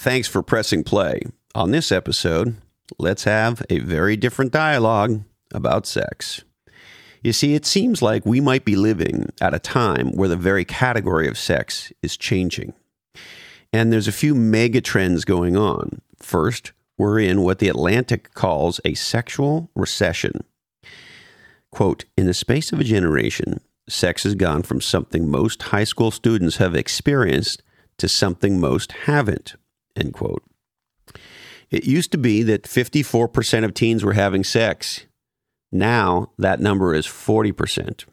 Thanks for pressing play. On this episode, let's have a very different dialogue about sex. You see, it seems like we might be living at a time where the very category of sex is changing. And there's a few mega trends going on. First, we're in what the Atlantic calls a sexual recession. Quote, in the space of a generation, sex has gone from something most high school students have experienced to something most haven't, end quote. It used to be that 54% of teens were having sex. Now that number is 40%.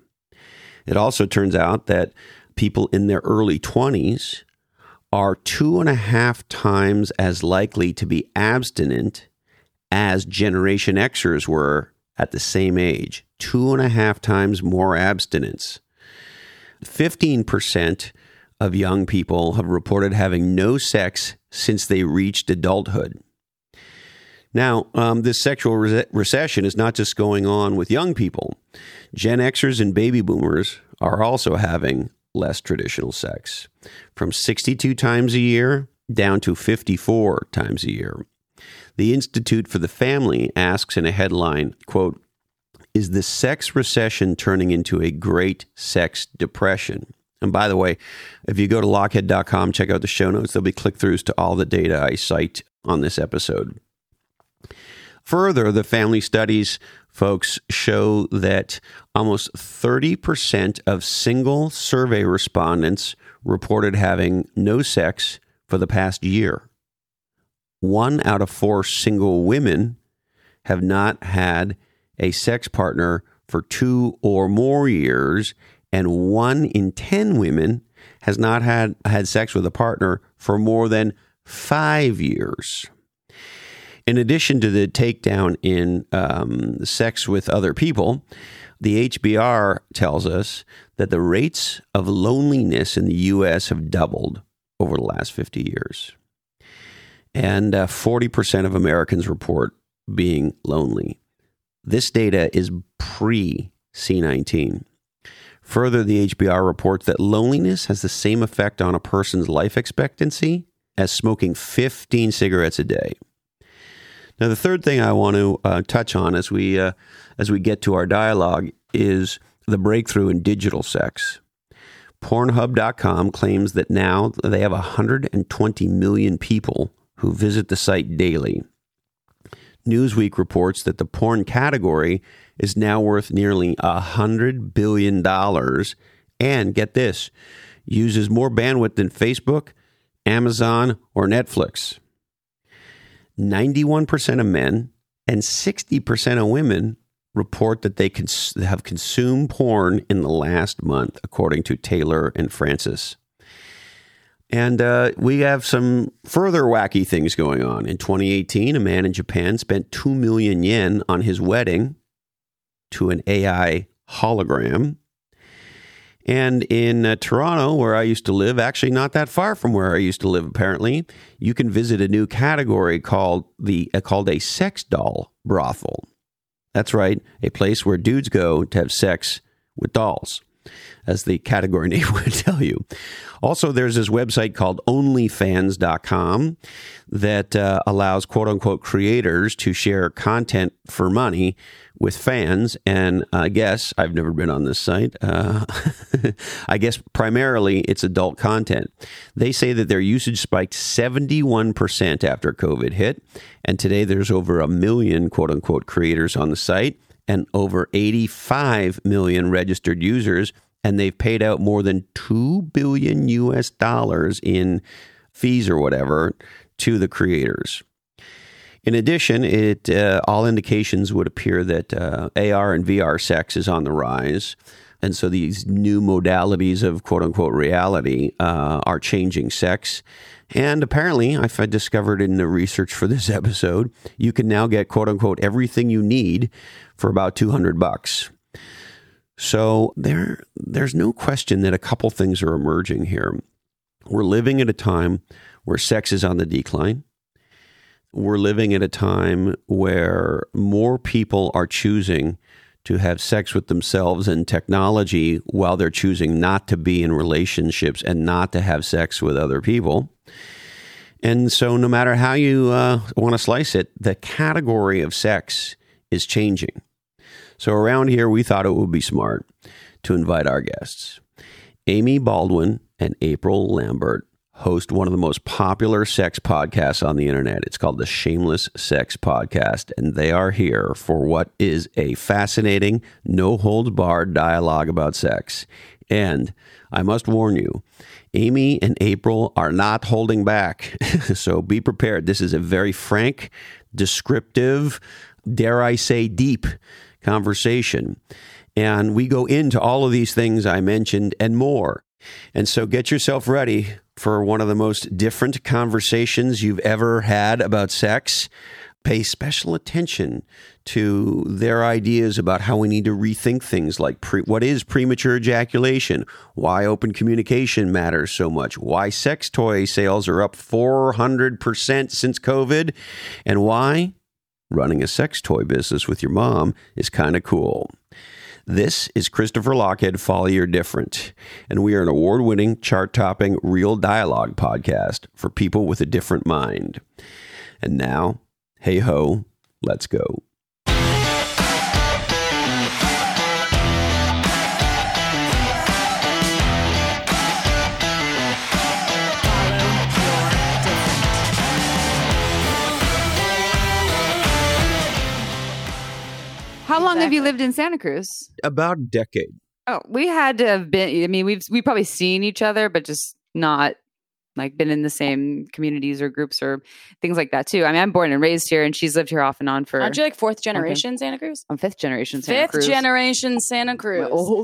It also turns out that people in their early 20s are 2.5 times as likely to be abstinent as Generation Xers were at the same age. 2.5 times more abstinence. 15% of young people have reported having no sex since they reached adulthood. Now, this sexual recession is not just going on with young people. Gen Xers and baby boomers are also having less traditional sex, from 62 times a year down to 54 times a year. The Institute for the Family asks in a headline, quote, is the sex recession turning into a great sex depression? And by the way, if you go to Lockheed.com, check out the show notes. There'll be click-throughs to all the data I cite on this episode. Further, the family studies folks show that almost 30% of single survey respondents reported having no sex for the past year. 1 out of 4 single women have not had a sex partner for 2 or more years, and 1 in 10 women has not had sex with a partner for more than 5 years. In addition to the takedown in sex with other people, the HBR tells us that the rates of loneliness in the U.S. have doubled over the last 50 years. And 40% of Americans report being lonely. This data is pre-C19. Further, the HBR reports that loneliness has the same effect on a person's life expectancy as smoking 15 cigarettes a day. Now, the third thing I want to touch on as we get to our dialogue is the breakthrough in digital sex. Pornhub.com claims that now they have 120 million people who visit the site daily. Newsweek reports that the porn category is now worth nearly $100 billion and, get this, uses more bandwidth than Facebook, Amazon, or Netflix. 91% of men and 60% of women report that they have consumed porn in the last month, according to Taylor and Francis. And we have some further wacky things going on. In 2018, a man in Japan spent 2 million yen on his wedding to an AI hologram. And in Toronto, where I used to live, actually not that far from where I used to live, apparently, you can visit a new category called a sex doll brothel. That's right, a place where dudes go to have sex with dolls, as the category name would tell you. Also, there's this website called onlyfans.com that allows quote-unquote creators to share content for money with fans. And I guess, I've never been on this site, I guess primarily it's adult content. They say that their usage spiked 71% after COVID hit. And today there's over 1 million quote-unquote creators on the site and over 85 million registered users, and they've paid out more than $2 billion in fees or whatever to the creators. In addition, it all indications would appear that AR and VR sex is on the rise, and so these new modalities of quote-unquote reality are changing sex. And apparently, I discovered in the research for this episode, you can now get quote-unquote everything you need for about $200. So there's no question that a couple things are emerging here. We're living at a time where sex is on the decline. We're living at a time where more people are choosing to have sex with themselves and technology while they're choosing not to be in relationships and not to have sex with other people. And so no matter how you want to slice it, the category of sex is changing. So around here, we thought it would be smart to invite our guests. Amy Baldwin and April Lambert host one of the most popular sex podcasts on the internet. It's called the Shameless Sex Podcast, and they are here for what is a fascinating, no-holds-barred dialogue about sex. And I must warn you, Amy and April are not holding back, so be prepared. This is a very frank, descriptive, dare I say deep conversation. And we go into all of these things I mentioned and more. And so get yourself ready for one of the most different conversations you've ever had about sex. Pay special attention to their ideas about how we need to rethink things like what is premature ejaculation, why open communication matters so much, why sex toy sales are up 400% since COVID, and why running a sex toy business with your mom is kind of cool. This is Christopher Lockhead, Follow Your Different, and we are an award-winning, chart-topping, real dialogue podcast for people with a different mind. And now, hey ho, let's go. How long have you lived in Santa Cruz? About a decade. Oh, we had to have been, I mean, we've probably seen each other, but just not like been in the same communities or groups or things like that too. I mean, I'm born and raised here and she's lived here off and on for... Aren't you like fourth generation Santa Cruz? I'm fifth generation Santa Cruz.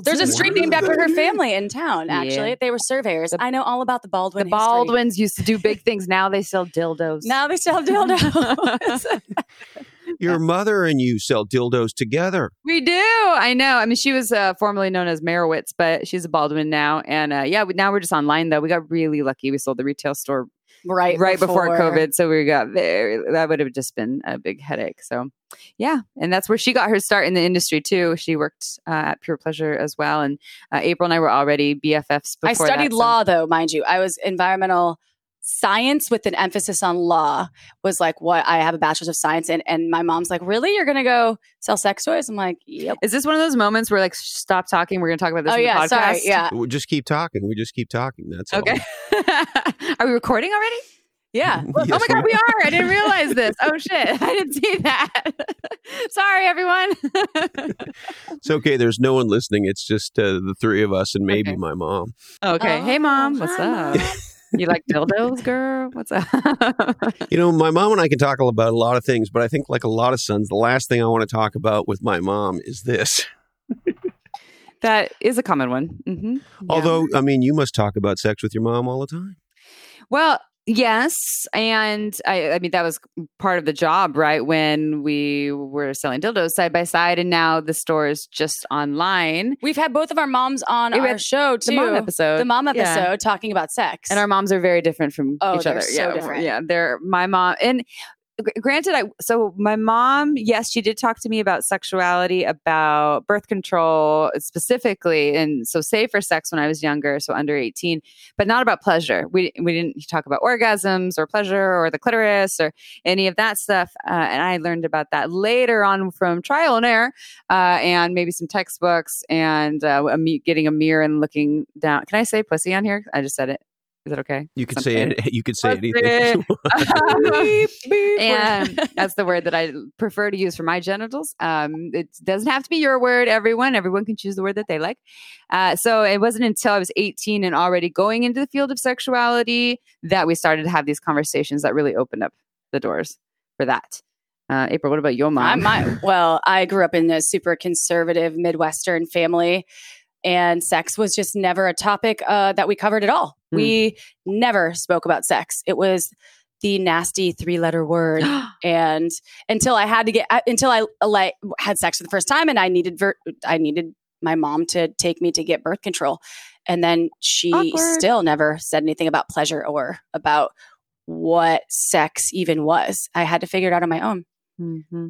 There's a street named after her family in town, actually. Yeah. They were surveyors. I know all about the Baldwin history. The Baldwins used to do big things. Now they sell dildos. Your mother and you sell dildos together. We do. I know. I mean, she was formerly known as Merowitz, but she's a Baldwin now. And yeah, now we're just online though. We got really lucky. We sold the retail store right before COVID. So we got that would have just been a big headache. So yeah. And that's where she got her start in the industry too. She worked at Pure Pleasure as well. And April and I were already BFFs before I studied law though, mind you. I was environmental science with an emphasis on law was like what I have a bachelor's of science in. And my mom's like, really? You're going to go sell sex toys? I'm like, yep. Is this one of those moments where like, stop talking. We're going to talk about this in the podcast. Sorry, yeah. We'll just keep talking. That's okay. Are we recording already? Yeah. Yes, oh my God, we are. I didn't realize this. Oh shit. I didn't see that. Sorry, everyone. It's okay. There's no one listening. It's just the three of us and maybe my mom. Okay. Oh, hey mom. What's up? Mom. You like dildos, girl? What's up? You know, my mom and I can talk about a lot of things, but I think like a lot of sons, the last thing I want to talk about with my mom is this. That is a common one. Mm-hmm. Yeah. Although, I mean, you must talk about sex with your mom all the time. Well, yes. And I mean, that was part of the job, right? When we were selling dildos side by side and now the store is just online. We've had both of our moms on our show too. The mom episode talking about sex. And our moms are very different from each other. So different. Yeah. They're my mom. And granted, so my mom, yes, she did talk to me about sexuality, about birth control specifically, and so safer sex when I was younger, so under 18, but not about pleasure. We didn't talk about orgasms or pleasure or the clitoris or any of that stuff. And I learned about that later on from trial and error, and maybe some textbooks and getting a mirror and looking down. Can I say pussy on here? I just said it. Is that okay? You could say anything. Beep, beep. And that's the word that I prefer to use for my genitals. It doesn't have to be your word. Everyone can choose the word that they like. So it wasn't until I was 18 and already going into the field of sexuality that we started to have these conversations that really opened up the doors for that. April, what about your mom? I grew up in a super conservative Midwestern family. And sex was just never a topic that we covered at all. Mm. We never spoke about sex. It was the nasty three-letter word. And until I had to had sex for the first time, and I needed my mom to take me to get birth control, and then she still never said anything about pleasure or about what sex even was. I had to figure it out on my own. Mm-hmm.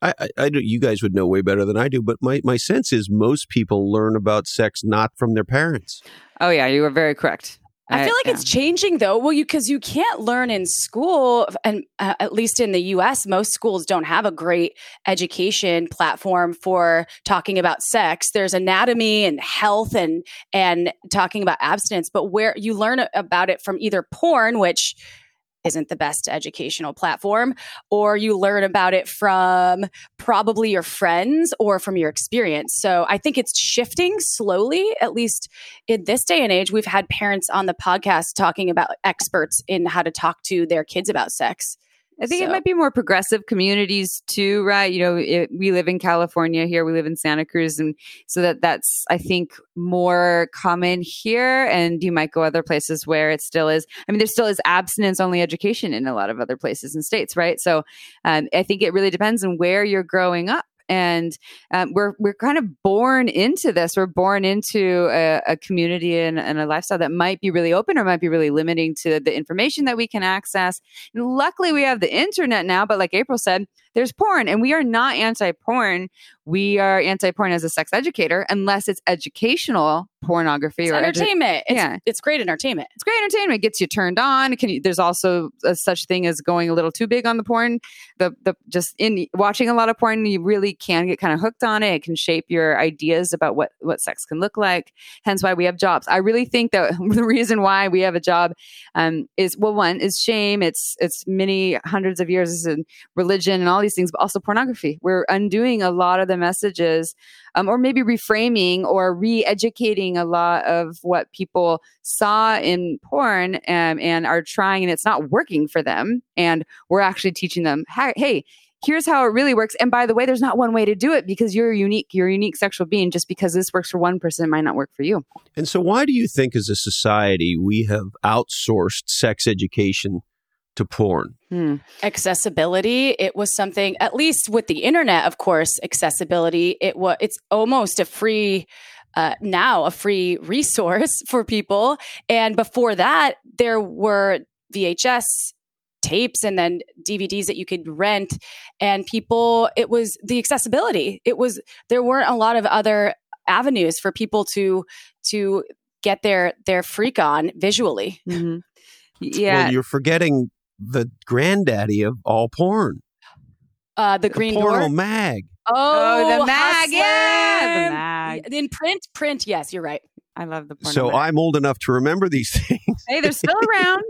I do, you guys would know way better than I do, but my sense is most people learn about sex not from their parents. Oh yeah, you were very correct. I feel like it's changing though. Well, because you can't learn in school, and at least in the US, most schools don't have a great education platform for talking about sex. There's anatomy and health and talking about abstinence, but where you learn about it from either porn, which isn't the best educational platform, or you learn about it from probably your friends or from your experience. So I think it's shifting slowly, at least in this day and age. We've had parents on the podcast talking about experts in how to talk to their kids about sex. I think it might be more progressive communities too, right? You know, we live in California here. We live in Santa Cruz. And so that's, I think, more common here. And you might go other places where it still is. I mean, there still is abstinence-only education in a lot of other places and states, right? So I think it really depends on where you're growing up. And we're kind of born into this. We're born into a community and a lifestyle that might be really open or might be really limiting to the information that we can access. And luckily, we have the internet now. But like April said, there's porn, and we are not anti-porn. We are anti-porn as a sex educator, unless it's educational pornography. It's or entertainment. It's great entertainment. It's great entertainment. It gets you turned on. There's also such thing as going a little too big on the porn. Just in watching a lot of porn, you really can get kind of hooked on it. It can shape your ideas about what sex can look like. Hence why we have jobs. I really think that the reason why we have a job is shame. It's many hundreds of years in religion and all these things, but also pornography. We're undoing a lot of the messages, or maybe reframing or re-educating a lot of what people saw in porn and are trying, and it's not working for them. And we're actually teaching them, hey, here's how it really works. And by the way, there's not one way to do it, because you're a unique sexual being. Just because this works for one person, it might not work for you. And so why do you think as a society we have outsourced sex education to porn? Accessibility. It was something, at least with the internet, of course, accessibility. It's almost a free, now a free resource for people. And before that, there were VHS tapes and then DVDs that you could rent, and people, it was the accessibility. There weren't a lot of other avenues for people to get their freak on visually. Mm-hmm. Yeah. Well, you're forgetting the granddaddy of all porn. The Green Door? Porno mag. Oh, the mag. Yeah. The mag. In print. Yes, you're right. I love the porno mag. I'm old enough to remember these things. Hey, they're still around.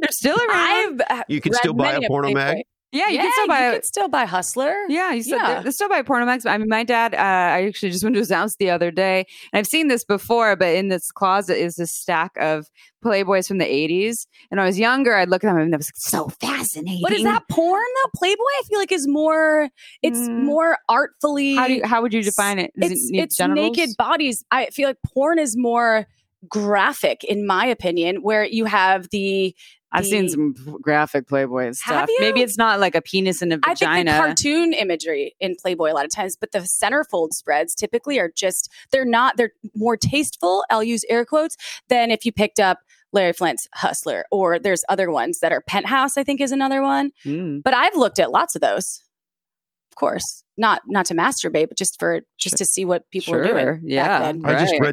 You can still buy a porno mag? Yeah, you can still buy Hustler. Yeah, you said they still buy porno mags. I mean, my dad, I actually just went to his house the other day, and I've seen this before, but in this closet is this stack of Playboys from the 80s. And when I was younger, I'd look at them and I was like, so fascinating. But is that porn though? Playboy, I feel like, is more, it's more artfully. How would you define it? It's naked bodies. I feel like porn is more graphic, in my opinion, where you have I've seen some graphic Playboy stuff. Maybe it's not like a penis and a vagina. I think cartoon imagery in Playboy a lot of times, but the centerfold spreads typically are just, they're more tasteful, I'll use air quotes, than if you picked up Larry Flint's Hustler, or there's other ones that are Penthouse, I think is another one. But I've looked at lots of those. Of course, not to masturbate, but just to see what people are doing. Yeah, back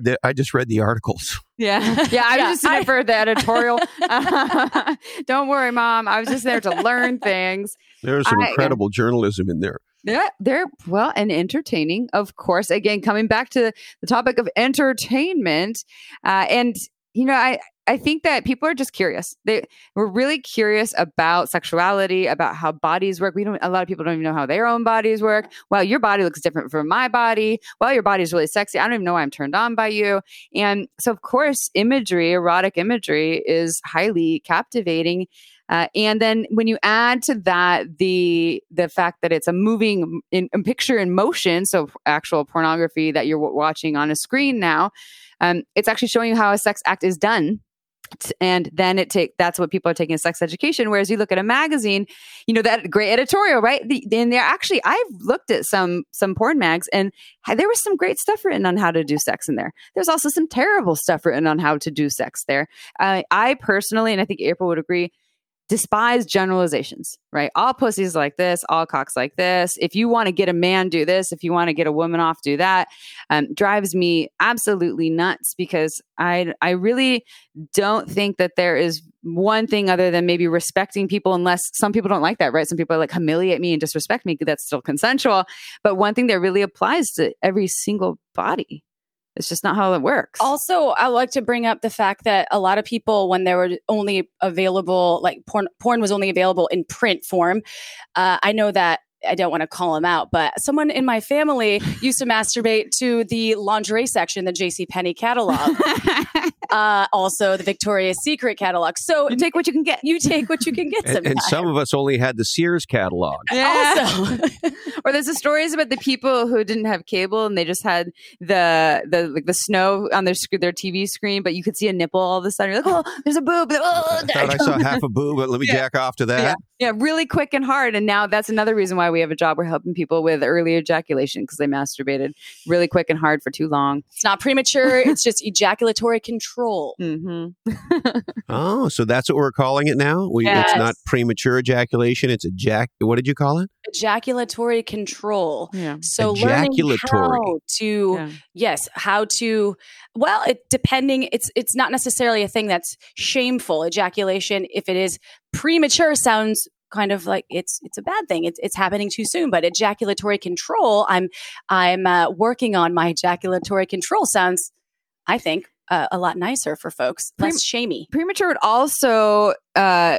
then. I just read the articles. Yeah. Yeah. I was just there for the editorial. Don't worry, Mom. I was just there to learn things. There's some incredible journalism in there. Yeah. Well, and entertaining, of course. Again, coming back to the topic of entertainment. And, you know, I think that people are just curious. We're really curious about sexuality, about how bodies work. A lot of people don't even know how their own bodies work. Well, your body looks different from my body. Well, your body's really sexy. I don't even know why I'm turned on by you. And so, of course, erotic imagery is highly captivating. And then when you add to that the fact that it's a moving picture in motion, so actual pornography that you're watching on a screen now, it's actually showing you how a sex act is done. And then that's what people are taking as sex education. Whereas you look at a magazine, you know, that great editorial, right? And they're actually, I've looked at some porn mags, and there was some great stuff written on how to do sex in there. There's also some terrible stuff written on how to do sex there. I personally, and I think April would agree, despise generalizations, right? All pussies like this, all cocks like this. If you want to get a man, do this. If you want to get a woman off, do that. Drives me absolutely nuts because I really don't think that there is one thing other than maybe respecting people, unless some people don't like that, right? Some people are like, humiliate me and disrespect me. That's still consensual. But one thing that really applies to every single body. It's just not how it works. Also, I like to bring up the fact that a lot of people, when they were only available, like porn was only available in print form. I know that I don't want to call him out, but someone in my family used to masturbate to the lingerie section, the JCPenney catalog, also the Victoria's Secret catalog. So you take what you can get. You take what you can get. And some of us only had the Sears catalog. Yeah. Also. Or there's the stories about the people who didn't have cable and they just had the snow on their TV screen, but you could see a nipple all of a sudden. You're like, oh, there's a boob. Oh, I thought I saw half a boob, but let me jack off to that. Yeah, really quick and hard. And now that's another reason why we have a job. We're helping people with early ejaculation because they masturbated really quick and hard for too long. It's not premature. It's just ejaculatory control. Mm-hmm. Oh, so that's what we're calling it now? Yes. It's not premature ejaculation. It's what did you call it? Ejaculatory control. Yeah. So learning how to, it's not necessarily a thing that's shameful. Ejaculation, if it is premature, sounds kind of like it's a bad thing. It's happening too soon. But ejaculatory control, I'm working on my ejaculatory control. Sounds, I think, a lot nicer for folks, less shamey. Premature would also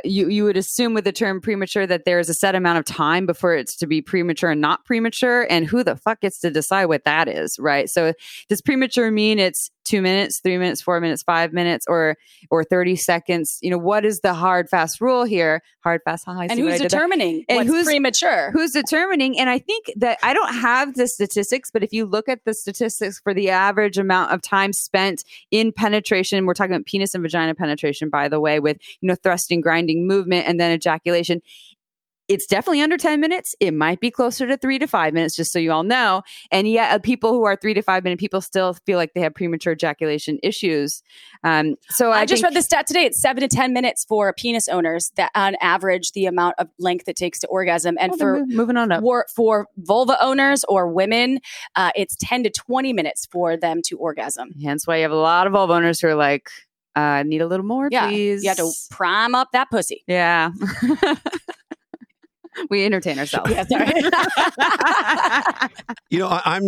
you would assume with the term premature that there is a set amount of time before it's to be premature and not premature, and who the fuck gets to decide what that is, right? So does premature mean it's 2 minutes, 3 minutes, 4 minutes, 5 minutes, or 30 seconds? You know, what is the hard fast rule here? Hard fast, how I see. And who's determining what's premature? Who's determining? And I think that I don't have the statistics, but if you look at the statistics for the average amount of time spent in penetration, we're talking about penis and vagina penetration, by the way, with, you know, thrusting, grinding, movement, and then ejaculation. It's definitely under 10 minutes. It might be closer to 3 to 5 minutes, just so you all know. And yet people who are 3 to 5 minute people still feel like they have premature ejaculation issues. So I just read the stat today. It's 7 to 10 minutes for penis owners, that on average, the amount of length it takes to orgasm. And moving on up. For vulva owners or women, it's 10 to 20 minutes for them to orgasm. Hence why you have a lot of vulva owners who are like, need a little more, please. You have to prime up that pussy. Yeah. We entertain ourselves. Yeah, sorry. You know, I'm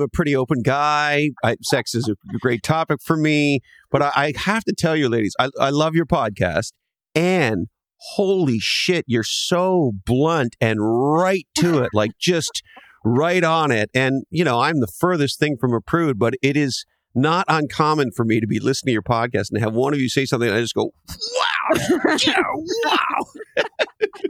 a pretty open guy. Sex is a great topic for me. But I have to tell you, ladies, I love your podcast. And holy shit, you're so blunt and right to it. Like, just right on it. And, you know, I'm the furthest thing from a prude, but it is not uncommon for me to be listening to your podcast and have one of you say something and I just go, wow, yeah, wow.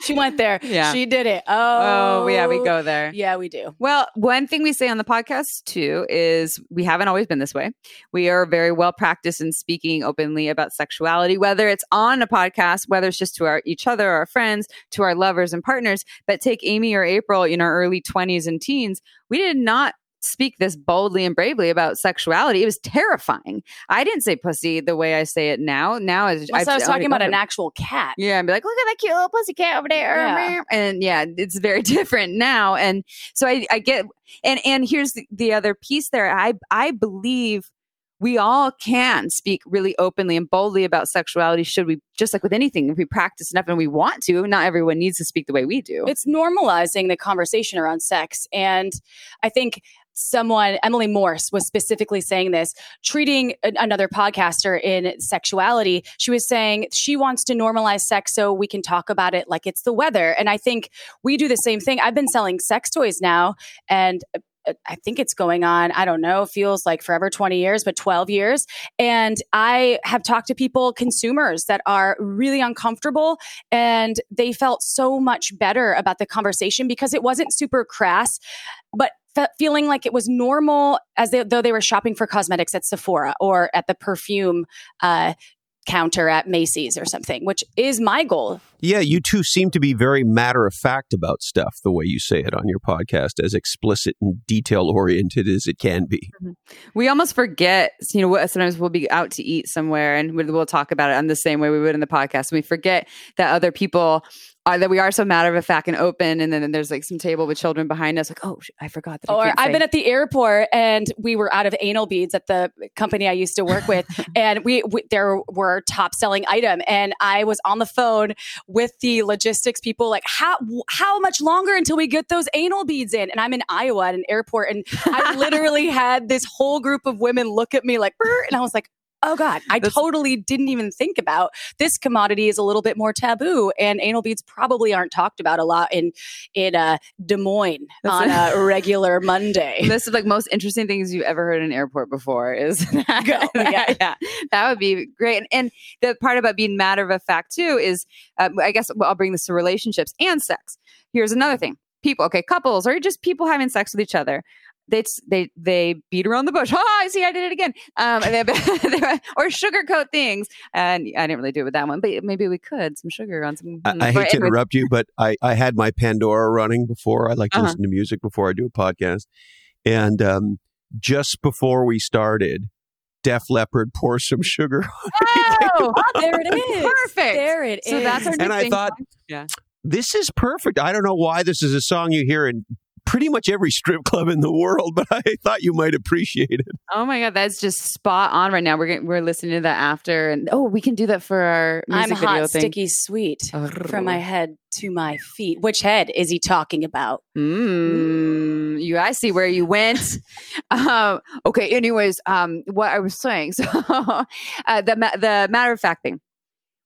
She went there. Yeah. She did it. Oh, yeah, we go there. Yeah, we do. Well, one thing we say on the podcast, too, is we haven't always been this way. We are very well practiced in speaking openly about sexuality, whether it's on a podcast, whether it's just to each other, our friends, to our lovers and partners. But take Amy or April in our early 20s and teens, we did not speak this boldly and bravely about sexuality. It was terrifying. I didn't say pussy the way I say it now. I was talking about an actual cat. Yeah, I'd be like, look at that cute little pussy cat over there. Yeah. And yeah, it's very different now. And so I get, and here's the other piece there. I believe we all can speak really openly and boldly about sexuality. Should we, just like with anything, if we practice enough and we want to, not everyone needs to speak the way we do. It's normalizing the conversation around sex. And I think Emily Morse was specifically saying this, treating another podcaster in sexuality. She was saying she wants to normalize sex so we can talk about it like it's the weather. And I think we do the same thing. I've been selling sex toys now, and I think it's going on, I don't know, feels like forever, 20 years, but 12 years. And I have talked to people, consumers, that are really uncomfortable, and they felt so much better about the conversation because it wasn't super crass, but feeling like it was normal, though they were shopping for cosmetics at Sephora or at the perfume counter at Macy's or something, which is my goal. Yeah, you two seem to be very matter-of-fact about stuff, the way you say it on your podcast, as explicit and detail-oriented as it can be. Mm-hmm. We almost forget, you know, sometimes we'll be out to eat somewhere and we'll talk about it in the same way we would in the podcast. And we forget that other people are, that we are so matter-of-fact and open, and then there's like some table with children behind us, like, oh, I forgot that. Or I've been at the airport and we were out of anal beads at the company I used to work with, and we there were top-selling item, and I was on the phone with the logistics people, like, how much longer until we get those anal beads in? And I'm in Iowa at an airport, and I literally had this whole group of women look at me like, and I was like, oh God, I totally didn't even think about this commodity is a little bit more taboo, and anal beads probably aren't talked about a lot in Des Moines on a regular Monday. This is like most interesting things you've ever heard in an airport before is that. That would be great. And the part about being matter of fact too is, I guess I'll bring this to relationships and sex. Here's another thing. People, okay, couples or just people having sex with each other. They beat around the bush. Oh, I see. I did it again. Or sugarcoat things. And I didn't really do it with that one, but maybe we could. Some sugar on some... I hate to interrupt you, but I had my Pandora running before. I like to listen to music before I do a podcast. And just before we started, Def Leppard pours some sugar on there it is. Perfect. There it is. So that's our new thing. I thought, This is perfect. I don't know why this is a song you hear in pretty much every strip club in the world, but I thought you might appreciate it. Oh my God, that's just spot on right now. We're listening to that after, and we can do that for our music video thing. Sticky, sweet from my head to my feet. Which head is he talking about? I see where you went. Okay. Anyways, what I was saying. So the matter of fact thing,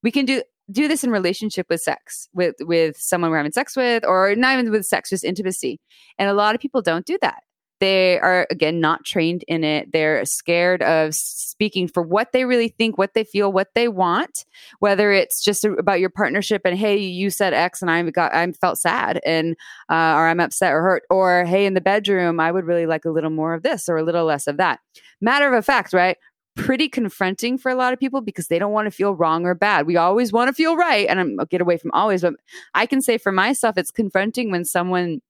we can do this in relationship with sex, with someone we're having sex with, or not even with sex, just intimacy. And a lot of people don't do that. They are, again, not trained in it. They're scared of speaking for what they really think, what they feel, what they want, whether it's just about your partnership and, hey, you said X and I felt sad and, or I'm upset or hurt, or, hey, in the bedroom, I would really like a little more of this or a little less of that. Matter of fact, right? Pretty confronting for a lot of people because they don't want to feel wrong or bad. We always want to feel right. And I'll get away from always, but I can say for myself, it's confronting when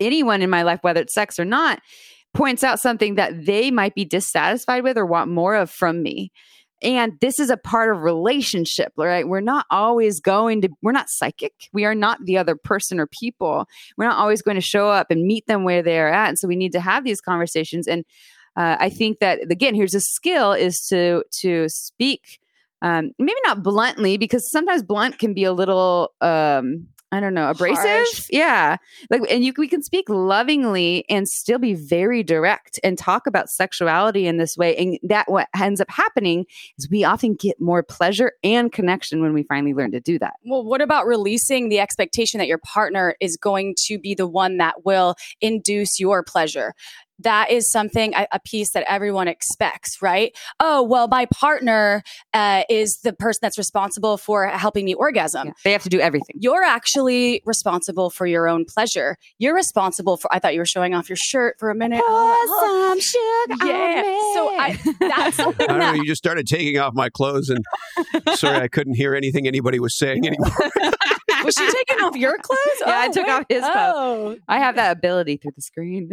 anyone in my life, whether it's sex or not, points out something that they might be dissatisfied with or want more of from me. And this is a part of relationship, right? We're not always we're not psychic. We are not the other person or people. We're not always going to show up and meet them where they're at. And so we need to have these conversations. And I think that, again, here's a skill is to speak, maybe not bluntly, because sometimes blunt can be a little, abrasive. Harsh. Yeah. Like, and we can speak lovingly and still be very direct and talk about sexuality in this way. And that what ends up happening is we often get more pleasure and connection when we finally learn to do that. Well, what about releasing the expectation that your partner is going to be the one that will induce your pleasure? That is something, a piece that everyone expects, right? Oh, well, my partner is the person that's responsible for helping me orgasm. Yeah, they have to do everything. You're actually responsible for your own pleasure. You're responsible for, I thought you were showing off your shirt for a minute. Some sugar on me. So that's something I don't know, you just started taking off my clothes and sorry, I couldn't hear anything anybody was saying anymore. Was she taking off your clothes? Yeah, I took off his clothes. I have that ability through the screen.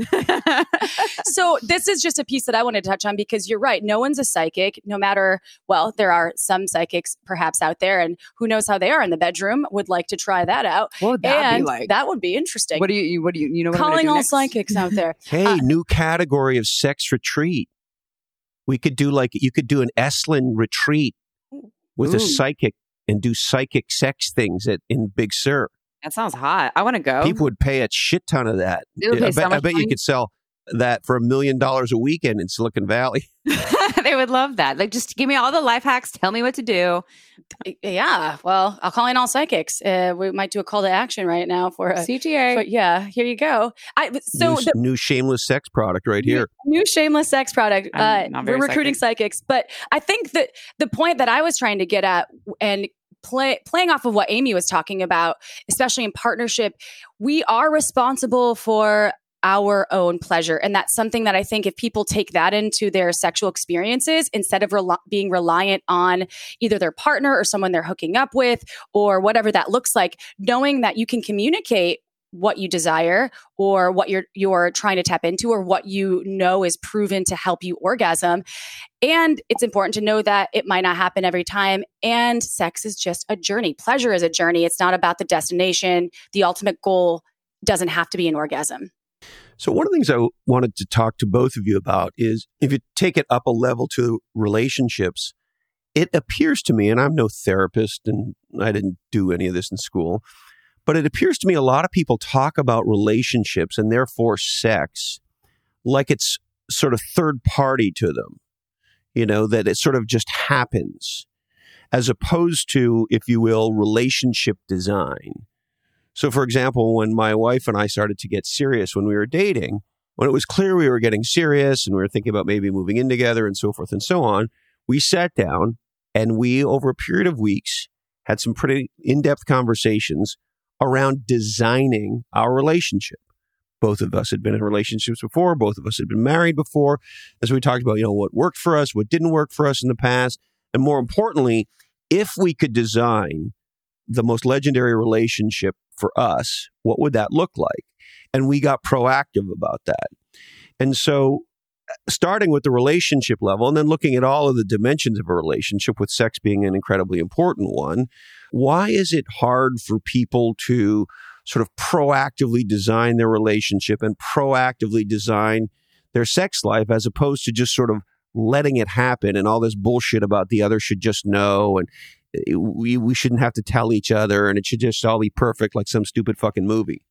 So this is just a piece that I wanted to touch on because you're right. No one's a psychic, no matter, well, there are some psychics perhaps out there and who knows how they are in the bedroom. Would like to try that out. What would that be like? That would be interesting. You know what I'm calling all next? Psychics out there. Hey, new category of sex retreat. We could do you could do an Esalen retreat with a psychic. And do psychic sex things in Big Sur. That sounds hot. I want to go. People would pay a shit ton of that. I bet you could sell that for $1 million a weekend in Silicon Valley. They would love that. Like, just give me all the life hacks. Tell me what to do. Yeah. Well, I'll call in all psychics. We might do a call to action right now for a CTA. But yeah, here you go. New shameless sex product right here. New shameless sex product. We're recruiting psychics. But I think that the point that I was trying to get at and playing off of what Amy was talking about, especially in partnership, we are responsible for our own pleasure. And that's something that I think if people take that into their sexual experiences, instead of being reliant on either their partner or someone they're hooking up with or whatever that looks like, knowing that you can communicate what you desire or what you're trying to tap into or what you know is proven to help you orgasm. And it's important to know that it might not happen every time. And sex is just a journey. Pleasure is a journey. It's not about the destination. The ultimate goal doesn't have to be an orgasm. So one of the things I wanted to talk to both of you about is if you take it up a level to relationships, it appears to me, and I'm no therapist and I didn't do any of this in school, but it appears to me a lot of people talk about relationships and therefore sex like it's sort of third party to them, you know, that it sort of just happens as opposed to, if you will, relationship design. So, for example, when my wife and I started to get serious when we were dating, when it was clear we were getting serious and we were thinking about maybe moving in together and so forth and so on, we sat down and we, over a period of weeks, had some pretty in-depth conversations around designing our relationship. Both of us had been in relationships before. Both of us had been married before. As we talked about, you know, what worked for us, what didn't work for us in the past. And more importantly, if we could design the most legendary relationship for us, what would that look like? And we got proactive about that. And so starting with the relationship level and then looking at all of the dimensions of a relationship, with sex being an incredibly important one, why is it hard for people to sort of proactively design their relationship and proactively design their sex life as opposed to just sort of letting it happen and all this bullshit about the other should just know and we shouldn't have to tell each other and it should just all be perfect like some stupid fucking movie?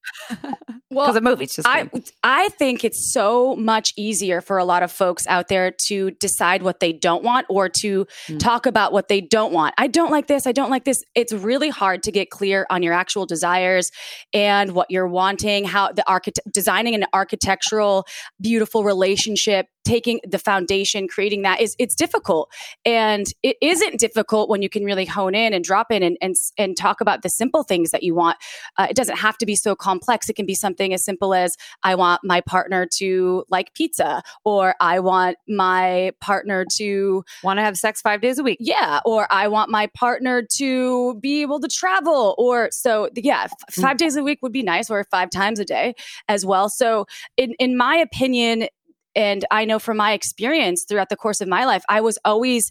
Well, the movie's just I think it's so much easier for a lot of folks out there to decide what they don't want or to talk about what they don't want. I don't like this. I don't like this. It's really hard to get clear on your actual desires and what you're wanting, how the designing an architectural, beautiful relationship, taking the foundation, creating that it's difficult. And it isn't difficult when you can really hone in and drop in and talk about the simple things that you want. It doesn't have to be so complex. It can be something as simple as I want my partner to like pizza, or I want my partner to want to have sex 5 days a week. Yeah. Or I want my partner to be able to travel. Or so, yeah, 5 days a week would be nice, or 5 times a day as well. So in my opinion, and I know from my experience throughout the course of my life, I was always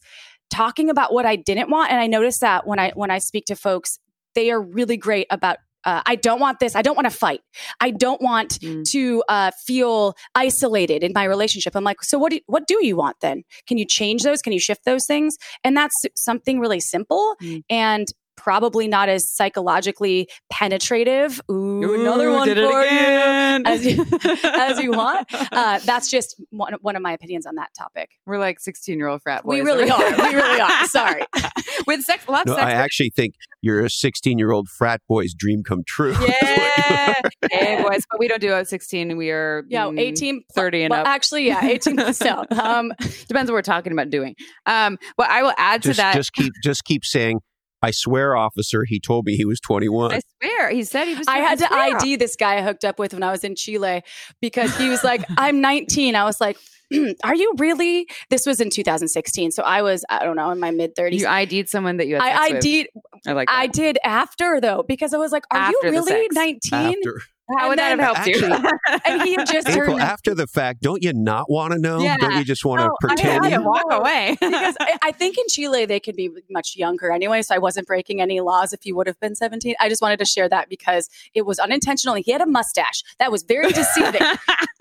talking about what I didn't want. And I noticed that when I speak to folks, they are really great about, I don't want this. I don't want to fight. I don't want to feel isolated in my relationship. I'm like, so what do you want then? Can you change those? Can you shift those things? And that's something really simple and probably not as psychologically penetrative. Ooh, another one did it for again. As you want. That's just one of my opinions on that topic. We're like 16-year-old frat boys. We really are. We really are. Sorry. With sex, lots of sex. I actually think you're a 16-year-old frat boy's dream come true. Yeah. Hey, boys. But we don't do it at 16. We are 18, 30 and up. Actually, yeah, 18 plus. So, depends what we're talking about doing. But I will add to that. Just keep saying, I swear, officer, he told me he was 21. I swear. He said he was 21. I had to ID this guy I hooked up with when I was in Chile because he was like, I'm 19. I was like, are you really? This was in 2016. So I was, I don't know, in my mid 30s. You ID'd someone that you had sex with. I like that. I did after though, because I was like, are you really 19? How would that have helped you? And he just April, after the fact, don't you not want to know? Yeah. Don't you just want to pretend? I walk away. Because I think in Chile, they could be much younger anyway. So I wasn't breaking any laws if he would have been 17. I just wanted to share that because it was unintentional. He had a mustache. That was very deceiving.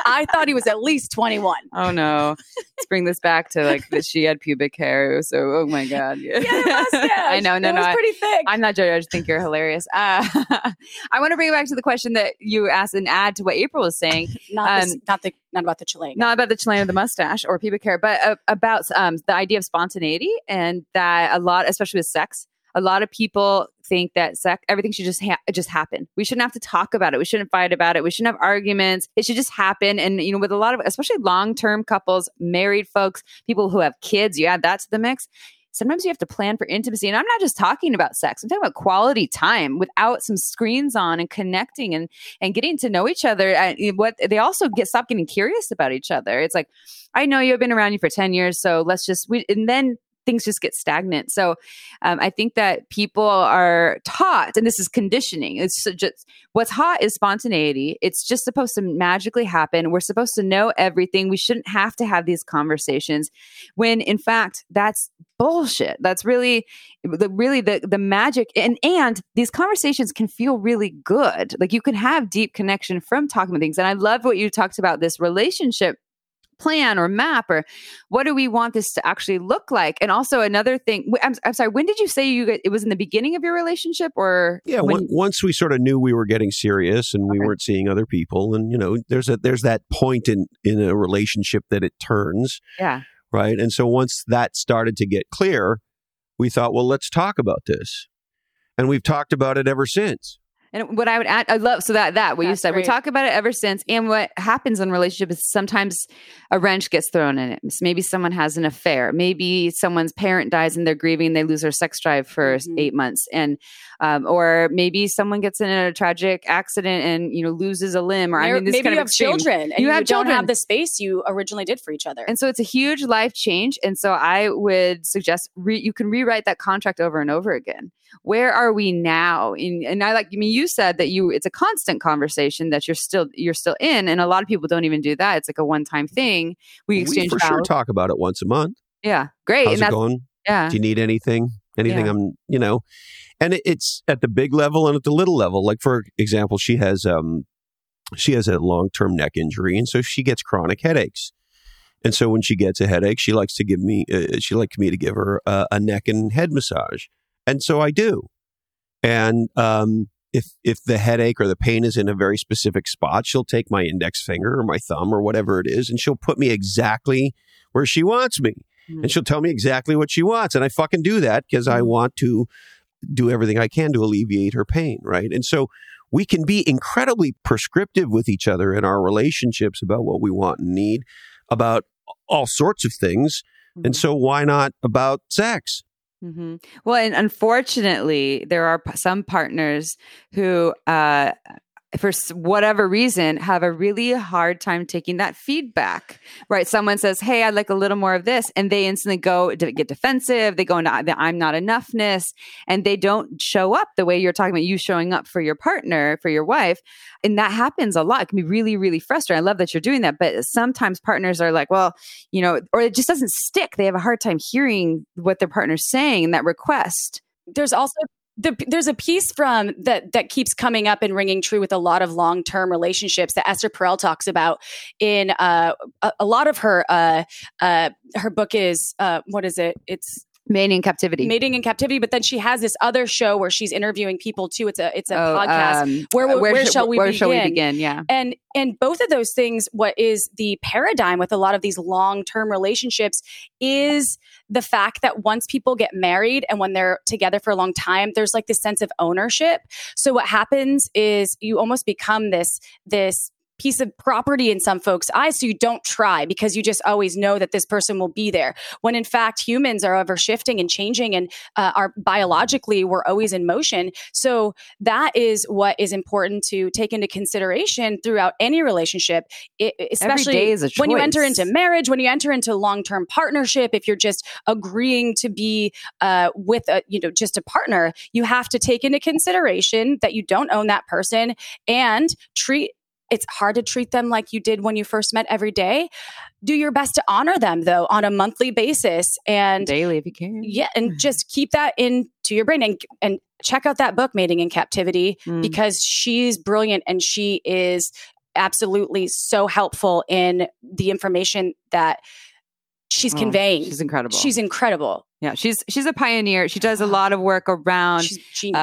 I thought he was at least 21. Oh, no. Let's bring this back to like that she had pubic hair. So, oh, my God. Yeah. He had a mustache. I know. No, it was pretty thick. I'm not judging. I just think you're hilarious. I want to bring you back to the question that you asked an ad to what April was saying. Not about the Chilean. Not about the Chilean with the mustache or pubic hair, but about the idea of spontaneity, and that a lot, especially with sex, a lot of people think that sex, everything should just happen. We shouldn't have to talk about it. We shouldn't fight about it. We shouldn't have arguments. It should just happen. And, you know, with a lot of, especially long-term couples, married folks, people who have kids, you add that to the mix. sometimes you have to plan for intimacy. And I'm not just talking about sex. I'm talking about quality time without some screens on and connecting and getting to know each other. And what they also stop getting curious about each other. It's like, I know you, I've been around you for 10 years. So let's just, and then things just get stagnant. So I think that people are taught, and this is conditioning. It's just, what's hot is spontaneity. It's just supposed to magically happen. We're supposed to know everything. We shouldn't have to have these conversations when in fact, that's bullshit. That's really the magic. And these conversations can feel really good. Like you can have deep connection from talking about things. And I love what you talked about, this relationship plan or map, or what do we want this to actually look like? And also another thing, I'm sorry, when did you say you guys, it was in the beginning of your relationship or? Yeah. Once we sort of knew we were getting serious and we weren't seeing other people. And, you know, there's that point in a relationship that it turns. Yeah. Right. And so once that started to get clear, we thought, well, let's talk about this. And we've talked about it ever since. And what I would add, I love, so that what that's you said, great. We talk about it ever since. And what happens in relationships is sometimes a wrench gets thrown in it. Maybe someone has an affair. Maybe someone's parent dies and they're grieving. They lose their sex drive for 8 months. And, or maybe someone gets in a tragic accident and, you know, loses a limb, or I mean, this maybe kind you of have extreme. Children and you don't have the space you originally did for each other. And so it's a huge life change. And so I would suggest you can rewrite that contract over and over again. Where are we now? And you said that it's a constant conversation that you're still in. And a lot of people don't even do that. It's like a one-time thing. We exchange for sure talk about it once a month. Yeah. Great. How's it going? Yeah. Do you need anything? Anything? Yeah. And it's at the big level and at the little level. Like for example, she has a long-term neck injury. And so she gets chronic headaches. And so when she gets a headache, she likes to give her a neck and head massage. And so I do. And, if the headache or the pain is in a very specific spot, she'll take my index finger or my thumb or whatever it is, and she'll put me exactly where she wants me. Mm-hmm. And she'll tell me exactly what she wants. And I fucking do that because I want to do everything I can to alleviate her pain, right? And so we can be incredibly prescriptive with each other in our relationships about what we want and need, about all sorts of things. Mm-hmm. And so why not about sex? Mm-hmm. Well, and unfortunately, there are some partners who, for whatever reason, have a really hard time taking that feedback, right? Someone says, hey, I'd like a little more of this. And they instantly get defensive. They go into the I'm not enoughness, and they don't show up the way you're talking about you showing up for your partner, for your wife. And that happens a lot. It can be really, really frustrating. I love that you're doing that. But sometimes partners are like, well, you know, or it just doesn't stick. They have a hard time hearing what their partner's saying and that request. There's also... There's a piece from that keeps coming up and ringing true with a lot of long-term relationships that Esther Perel talks about in a lot of her book is what is it? It's Mating in Captivity. But then she has this other show where she's interviewing people too. It's a podcast. Where shall we begin? Yeah. And both of those things, what is the paradigm with a lot of these long-term relationships is the fact that once people get married and when they're together for a long time, there's like this sense of ownership. So what happens is you almost become this piece of property in some folks' eyes. So you don't try because you just always know that this person will be there. When in fact, humans are ever shifting and changing and are biologically, we're always in motion. So that is what is important to take into consideration throughout any relationship, especially when you enter into marriage, when you enter into long-term partnership, if you're just agreeing to be with just a partner, you have to take into consideration that you don't own that person and it's hard to treat them like you did when you first met every day. Do your best to honor them, though, on a monthly basis and daily if you can. Yeah. And just keep that into your brain and check out that book, Mating in Captivity, because she's brilliant and she is absolutely so helpful in the information that she's conveying. She's incredible. Yeah, she's a pioneer. She does a lot of work around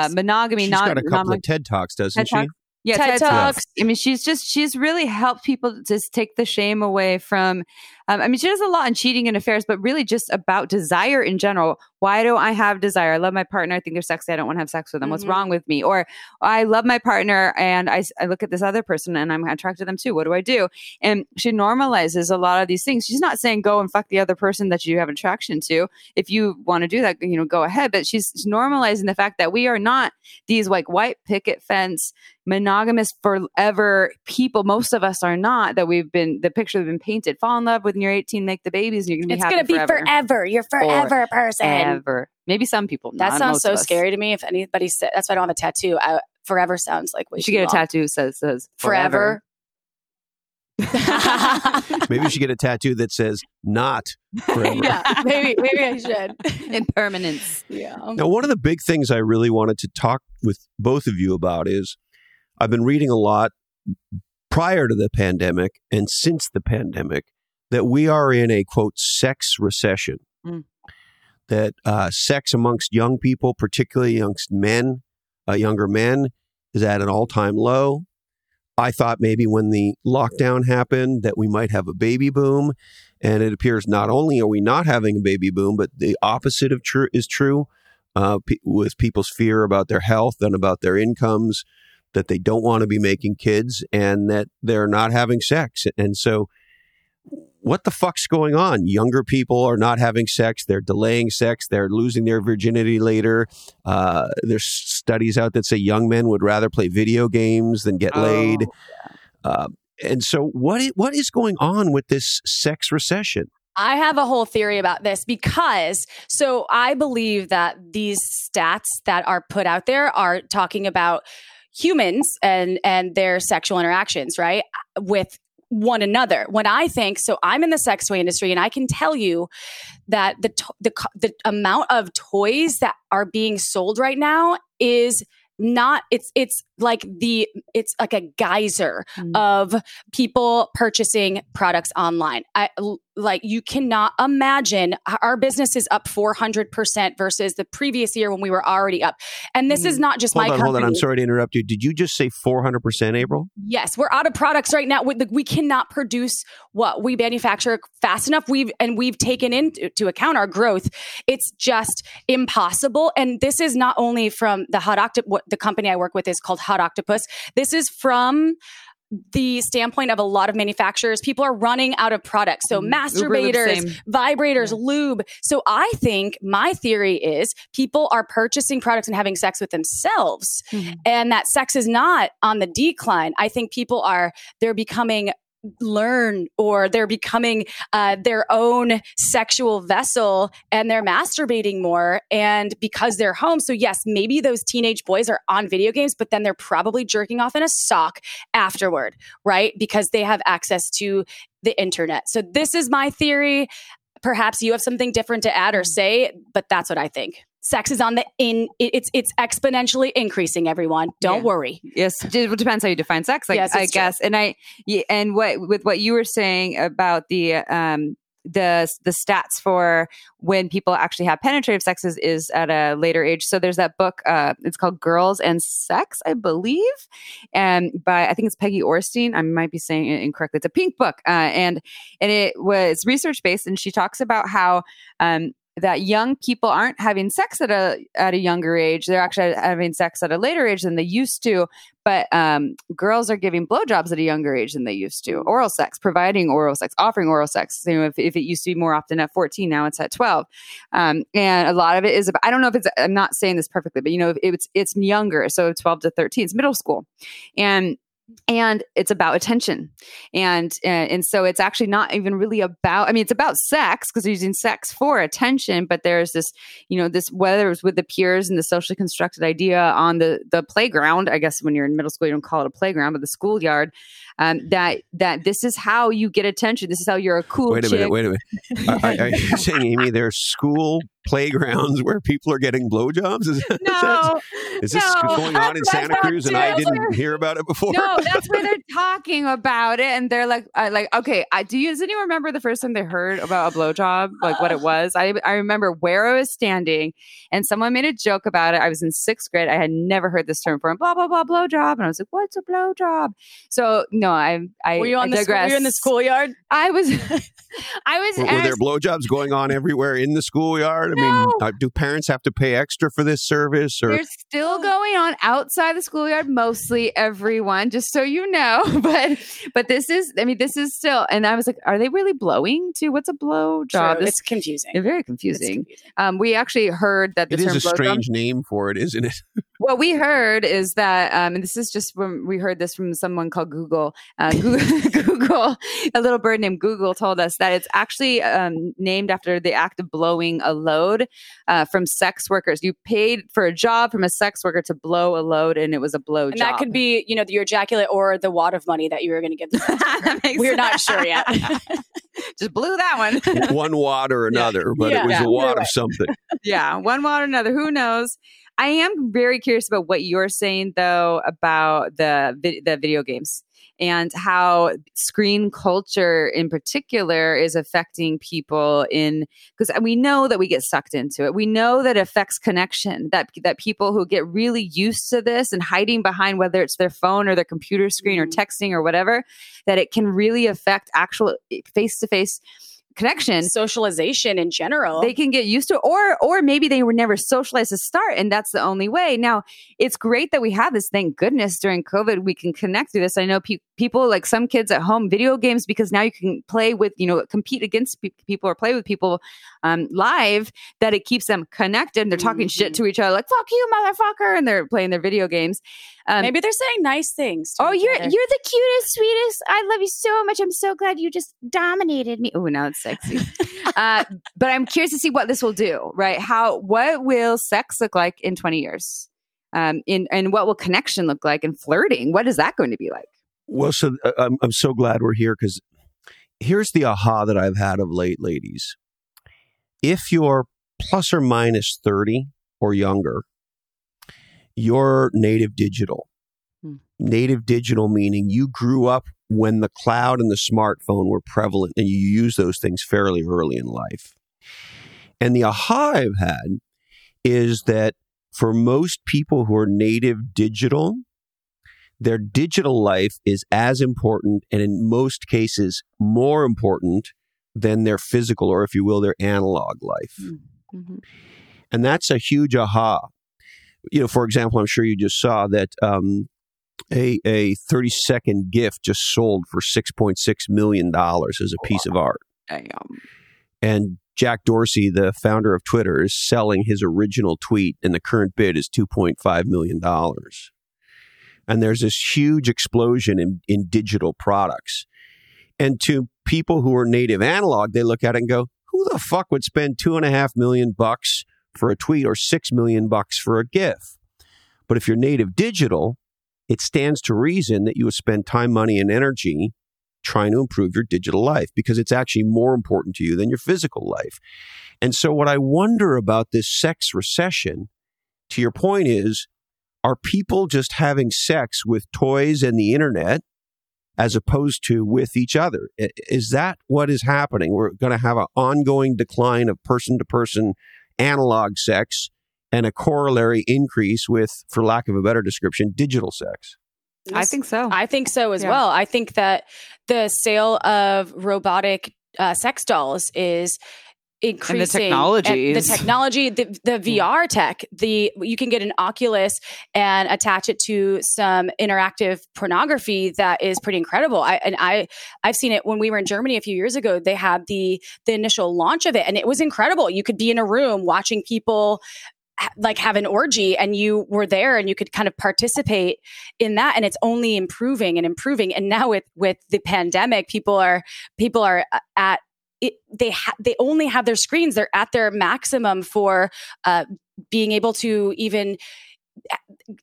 monogamy. She's got a couple of TED Talks, doesn't she? Yeah, TED Talks. I mean, she's really helped people just take the shame away from, I mean, she does a lot on cheating and affairs, but really just about desire in general. Why do I have desire? I love my partner. I think they're sexy. I don't want to have sex with them. Mm-hmm. What's wrong with me? Or I love my partner and I look at this other person and I'm attracted to them too. What do I do? And she normalizes a lot of these things. She's not saying go and fuck the other person that you have attraction to. If you want to do that, you know, go ahead. But she's normalizing the fact that we are not these like white picket fence monogamous forever people. Most of us are not, that we've been, the picture we've been painted, fall in love when you're 18, make the babies, and you're going to be happy forever. It's going to be forever. You're forever a person. Ever. Maybe some people. That sounds so scary to me. If anybody said, that's why I don't have a tattoo. Forever sounds like way too long. You should get a tattoo that says forever. Maybe you should get a tattoo that says not forever. Yeah, maybe I should. Impermanence. Yeah. Now, one of the big things I really wanted to talk with both of you about is I've been reading a lot prior to the pandemic and since the pandemic that we are in a, quote, sex recession, that sex amongst young people, particularly amongst men, younger men, is at an all-time low. I thought maybe when the lockdown happened that we might have a baby boom, and it appears not only are we not having a baby boom, but the opposite of is true with people's fear about their health and about their incomes, that they don't want to be making kids and that they're not having sex. And so what the fuck's going on? Younger people are not having sex. They're delaying sex. They're losing their virginity later. There's studies out that say young men would rather play video games than get laid. Yeah. And so what is going on with this sex recession? I have a whole theory about this because, so I believe that these stats that are put out there are talking about humans and their sexual interactions, right? With one another. When I think, so I'm in the sex toy industry and I can tell you that the amount of toys that are being sold right now is not, it's like a geyser of people purchasing products online. Like you cannot imagine. Our business is up 400% versus the previous year when we were already up. And this is not just my company. Hold on. I'm sorry to interrupt you. Did you just say 400%, April? Yes. We're out of products right now. We cannot produce what we manufacture fast enough. We've taken into account our growth. It's just impossible. And this is not only from the Hot Octopus. The company I work with is called Hot Octopus. This is from the standpoint of a lot of manufacturers. People are running out of products. So masturbators, vibrators, lube. So I think my theory is people are purchasing products and having sex with themselves, and that sex is not on the decline. I think people are, they're becoming learn, or they're becoming their own sexual vessel, and they're masturbating more, and because they're home. So yes, maybe those teenage boys are on video games, but then they're probably jerking off in a sock afterward, right? Because they have access to the internet. So this is my theory. Perhaps you have something different to add or say, but that's what I think. Sex is on the it's exponentially increasing, everyone. Don't worry. Yes. It depends how you define sex. Like, yes, I guess. True. And what you were saying about the stats for when people actually have penetrative sex is at a later age. So there's that book, it's called Girls and Sex, I believe. And by, I think it's Peggy Orstein. I might be saying it incorrectly. It's a pink book. And it was research-based, and she talks about how, that young people aren't having sex at a younger age. They're actually having sex at a later age than they used to. But girls are giving blowjobs at a younger age than they used to. Oral sex, providing oral sex, offering oral sex. You know, if it used to be more often at 14, now it's at 12. And a lot of it is, I don't know if it's, I'm not saying this perfectly, but you know, it's younger. So 12 to 13, it's middle school. And it's about attention. And so it's actually not even really about, I mean, it's about sex because they're using sex for attention, but there's this, you know, this, whether it was with the peers and the socially constructed idea on the playground, I guess when you're in middle school, you don't call it a playground, but the schoolyard, that this is how you get attention. This is how you're a cool chick. Wait a minute. Are you saying, Amy, there's school playgrounds where people are getting blowjobs? Is this going on in Santa Cruz and I didn't hear about it before? No, that's where they're talking about it. And they're like, okay, does anyone remember the first time they heard about a blowjob? Like what it was? I remember where I was standing and someone made a joke about it. I was in 6th grade. I had never heard this term before. Blah, blah, blah, blowjob. And I was like, what's a blowjob? So no, I were you on were you in the schoolyard? I was. Were there blowjobs going on everywhere in the schoolyard? I mean, do parents have to pay extra for this service? Or they're still going on outside the schoolyard, mostly, everyone, just so you know. But this is still. And I was like, are they really blowing too? What's a blowjob? It's confusing. Very confusing. We actually heard that it is a strange name for it, isn't it? What we heard is that, and this is just when we heard this from someone called Google. Google, a little bird named Google, told us that it's actually named after the act of blowing a load from sex workers. You paid for a job from a sex worker to blow a load, and it was a blow job. And that could be, your ejaculate or the wad of money that you were going to give the sex worker. We're not sure yet. Just blew that one. One wad or another, but it was a wad of something. Yeah, one wad or another. Who knows? I am very curious about what you're saying, though, about the video games and how screen culture in particular is affecting people because we know that we get sucked into it. We know that it affects connection, that people who get really used to this and hiding behind whether it's their phone or their computer screen or texting or whatever, that it can really affect actual face-to-face connection, socialization in general. They can get used to it, or maybe they were never socialized to start, and that's the only way. Now, it's great that we have this. Thank goodness during COVID, we can connect through this. I know people like some kids at home video games because now you can play with, compete against people or play with people live, that it keeps them connected. And they're talking shit to each other like, fuck you, motherfucker. And they're playing their video games. Maybe they're saying nice things. Oh, you're the cutest, sweetest. I love you so much. I'm so glad you just dominated me. Oh, now it's sexy. But I'm curious to see what this will do, right? What will sex look like in 20 years? And what will connection look like, and flirting? What is that going to be like? Well, so I'm so glad we're here, because here's the aha that I've had of late, ladies. If you're plus or minus 30 or younger, you're native digital. Native digital meaning you grew up when the cloud and the smartphone were prevalent, and you use those things fairly early in life. And the aha I've had is that for most people who are native digital, their digital life is as important, and in most cases, more important than their physical, or if you will, their analog life. Mm-hmm. And that's a huge aha. For example, I'm sure you just saw that a 30-second GIF just sold for $6.6 million as a piece of art. Damn. And Jack Dorsey, the founder of Twitter, is selling his original tweet, and the current bid is $2.5 million. And there's this huge explosion in digital products. And to people who are native analog, they look at it and go, who the fuck would spend $2.5 million for a tweet or $6 million for a GIF? But if you're native digital, it stands to reason that you would spend time, money, and energy trying to improve your digital life, because it's actually more important to you than your physical life. And so what I wonder about this sex recession, to your point, is, are people just having sex with toys and the internet as opposed to with each other? Is that what is happening? We're going to have an ongoing decline of person-to-person analog sex and a corollary increase with, for lack of a better description, digital sex. I think so. I think so as well. I think that the sale of robotic sex dolls is increasing, and the technology, the VR tech, you can get an Oculus and attach it to some interactive pornography that is pretty incredible. I've seen it when we were in Germany a few years ago. They had the initial launch of it, and it was incredible. You could be in a room watching people like have an orgy, and you were there, and you could kind of participate in that. And it's only improving and improving. And now with the pandemic, people are at it, they only have their screens. They're at their maximum for being able to even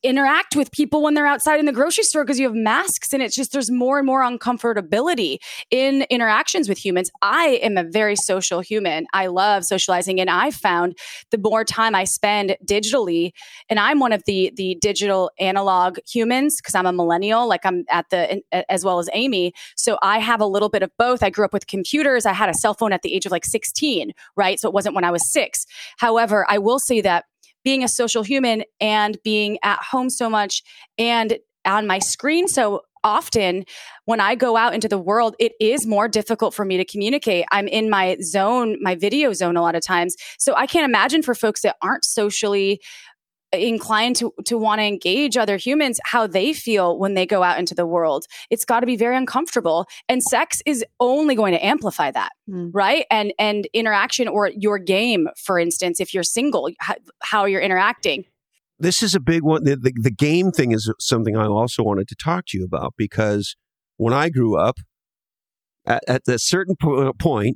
interact with people when they're outside in the grocery store because you have masks, and it's just there's more and more uncomfortability in interactions with humans. I am a very social human. I love socializing, and I found the more time I spend digitally, and I'm one of the digital analog humans because I'm a millennial, like I'm at the as well as Amy. So I have a little bit of both. I grew up with computers. I had a cell phone at the age of like 16, right? So it wasn't when I was 6. However, I will say that being a social human and being at home so much and on my screen so often, when I go out into the world, it is more difficult for me to communicate. I'm in my zone, my video zone a lot of times. So I can't imagine for folks that aren't socially inclined to want to engage other humans, how they feel when they go out into the world. It's got to be very uncomfortable. And sex is only going to amplify that, right? And interaction, or your game, for instance, if you're single, how you're interacting. This is a big one. The game thing is something I also wanted to talk to you about, because when I grew up, at a certain point,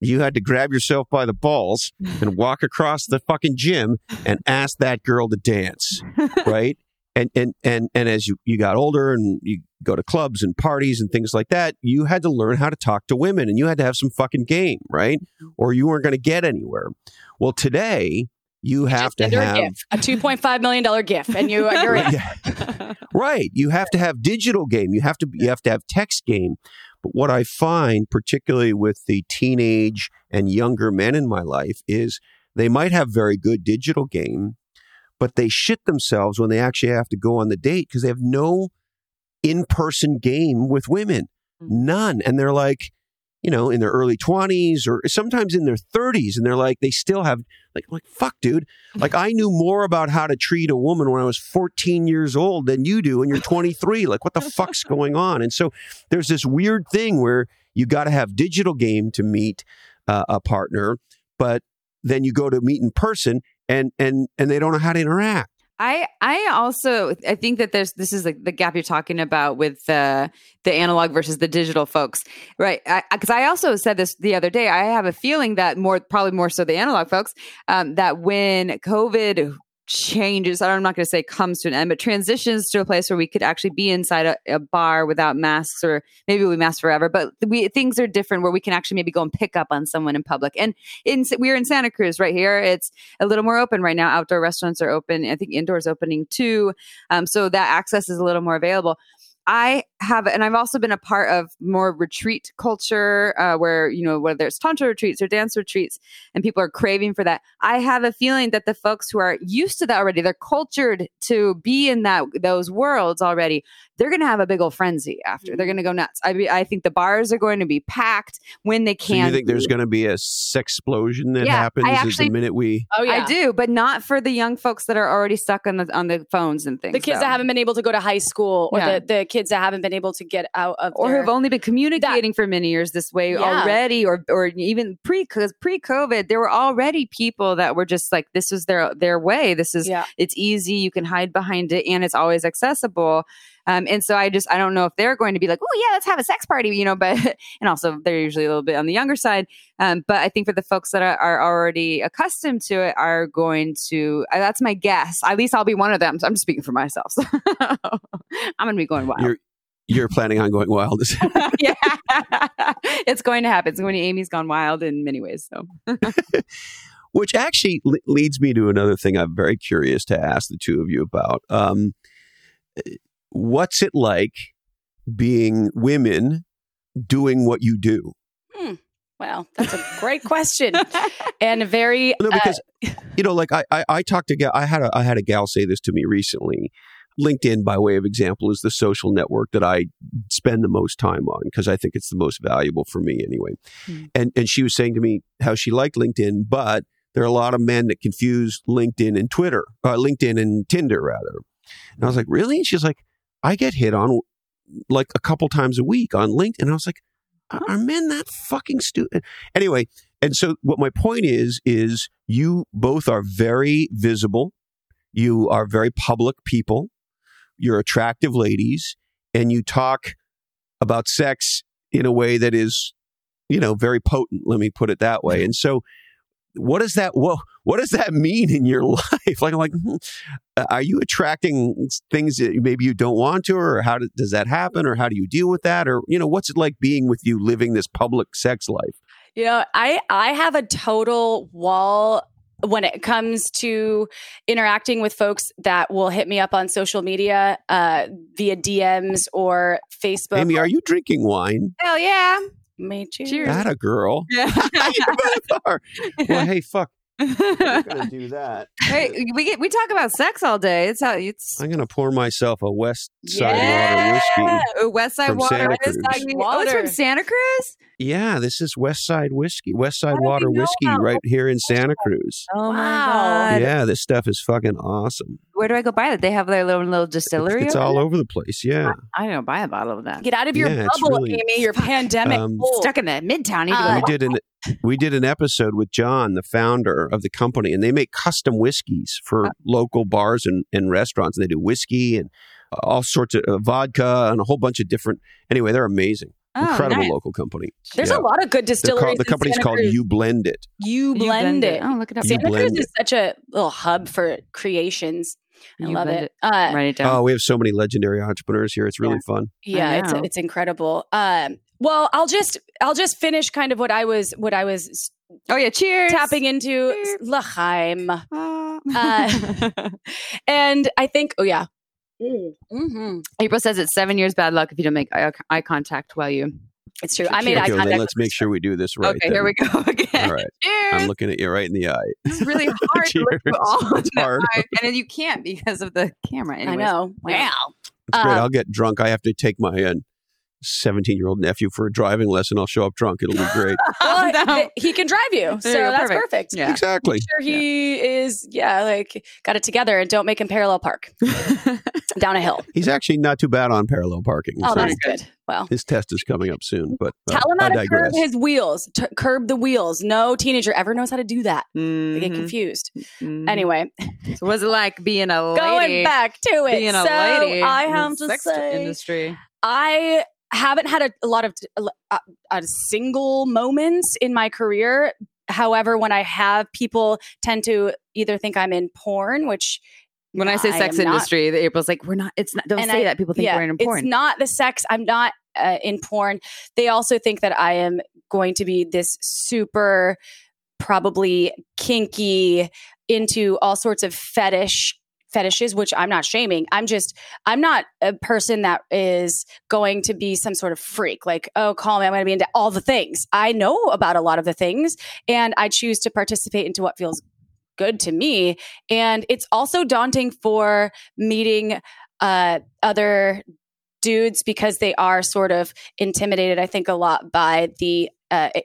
you had to grab yourself by the balls and walk across the fucking gym and ask that girl to dance, right? And as you got older and you go to clubs and parties and things like that, you had to learn how to talk to women, and you had to have some fucking game, right? Or you weren't going to get anywhere. Well, today... you have to have a $2.5 million gift, and you're in. Yeah. Right. You have to have digital game. You have to have text game. But what I find, particularly with the teenage and younger men in my life, is they might have very good digital game, but they shit themselves when they actually have to go on the date because they have no in-person game with women. None. And they're like, you know, in their early 20s or sometimes in their 30s. And they're like, they still have like, fuck, dude. Like, I knew more about how to treat a woman when I was 14 years old than you do. And you're 23. Like, what the fuck's going on? And so there's this weird thing where you got to have digital game to meet a partner, but then you go to meet in person and they don't know how to interact. I think that this is like the gap you're talking about with the analog versus the digital folks, right? Because I also said this the other day. I have a feeling that probably more so the analog folks, that when COVID changes, I'm not going to say comes to an end, but transitions to a place where we could actually be inside a bar without masks, or maybe we mask forever, but things are different where we can actually maybe go and pick up on someone in public. And we're in Santa Cruz right here. It's a little more open right now. Outdoor restaurants are open. I think indoor's opening too. So that access is a little more available. I've also been a part of more retreat culture, where, you know, whether it's tantra retreats or dance retreats, and people are craving for that. I have a feeling that the folks who are used to that already, they're cultured to be in those worlds already, they're going to have a big old frenzy after. They're going to go nuts. I think the bars are going to be packed when they can. So you think there's going to be a sexplosion that happens the minute we... Oh, yeah. I do, but not for the young folks that are already stuck on the phones and things. The kids that haven't been able to go to high school, or the kids that haven't been able to get out of, or who've only been communicating for many years this way already, or even pre-COVID, there were already people that were just like, this is their way. This is it's easy. You can hide behind it, and it's always accessible. And so I don't know if they're going to be like, oh yeah, let's have a sex party, you know, but, and also they're usually a little bit on the younger side. But I think for the folks that are already accustomed to it are going to, that's my guess. At least I'll be one of them. So I'm just speaking for myself. So I'm going to be going wild. You're planning on going wild. Yeah, it's going to happen. It's going to Amy's gone wild in many ways. So, which actually leads me to another thing I'm very curious to ask the two of you about. What's it like being women doing what you do? Well, that's a great question. And very... No, because, you know, like I talked to... I had a gal say this to me recently. LinkedIn, by way of example, is the social network that I spend the most time on because I think it's the most valuable for me anyway. And she was saying to me how she liked LinkedIn, but there are a lot of men that confuse LinkedIn and Twitter, LinkedIn and Tinder, rather. And I was like, really? And she's like... I get hit on like a couple times a week on LinkedIn. And I was like, are men that fucking stupid? Anyway, and so what my point is you both are very visible. You are very public people. You're attractive ladies. And you talk about sex in a way that is, you know, very potent. Let me put it that way. And so what does that, what does that mean in your life? Like, I'm like, are you attracting things that maybe you don't want to, or how does that happen? Or how do you deal with that? Or, you know, what's it like being with you living this public sex life? You know, I have a total wall when it comes to interacting with folks that will hit me up on social media via DMs or Facebook. Amy, are you drinking wine? Hell yeah. Me too. Cheers. That a girl. Yeah. Well, hey, fuck. I'm gonna do that. Hey, we talk about sex all day. It's how it's. I'm gonna pour myself a West Side Water whiskey. West Side Water. Oh, it's from Santa Cruz. Yeah, this is West Side whiskey. West Side Water whiskey right here in Santa Cruz. Oh my God! Yeah, this stuff is fucking awesome. Where do I go buy that? They have their little distillery. It's all over the place. Yeah, I don't buy a bottle of that. Get out of your bubble, really, Amy. Your pandemic stuck in the midtown. We did an episode with John, the founder of the company, and they make custom whiskeys for local bars and restaurants. And they do whiskey and all sorts of vodka and a whole bunch of different. Anyway, they're amazing. Oh, incredible local company. There's a lot of good distilleries. The company's called You Blend It. You Blend It. Oh, look it up. Santa Cruz is such a little hub for creations. I love it. Write it down. Oh, we have so many legendary entrepreneurs here. It's really fun. Yeah, it's incredible. Well, I'll just finish kind of what I was. Oh yeah, cheers! Tapping into L'chaim. And I think, mm-hmm. April says it's 7 years bad luck if you don't make eye contact while you. It's true. I made eye contact. Let's make sure we do this right. Okay, here we go again. All right. Cheers. I'm looking at you right in the eye. It's really hard to look you all in the eye, and then you can't because of the camera. Anyways. I know. Wow. That's great. I'll get drunk. I have to take my 17-year-old nephew for a driving lesson. I'll show up drunk. It'll be great. Well, he can drive you, so that's perfect. Yeah. Exactly. I'm sure he is, got it together, and don't make him parallel park down a hill. He's actually not too bad on parallel parking. Oh, so that's good. Wow. His test is coming up soon, but tell him how to curb his wheels. Curb the wheels. No teenager ever knows how to do that. Mm-hmm. They get confused. Mm-hmm. Anyway, so what's it like being a lady? Going back to it. Being a lady. I have to say, industry. I haven't had a lot of single moments in my career. However, when I have, people tend to either think I'm in porn, which when I say sex industry, the April's like, we're not. It's not. Don't say that. People think we're in porn. It's not the sex. I'm not in porn. They also think that I am going to be this super, probably kinky, into all sorts of fetishes, which I'm not shaming. I'm not a person that is going to be some sort of freak. Like, oh, call me. I'm going to be into all the things. I know about a lot of the things, and I choose to participate into what feels good to me. And it's also daunting for meeting other dudes because they are sort of intimidated, I think, a lot by the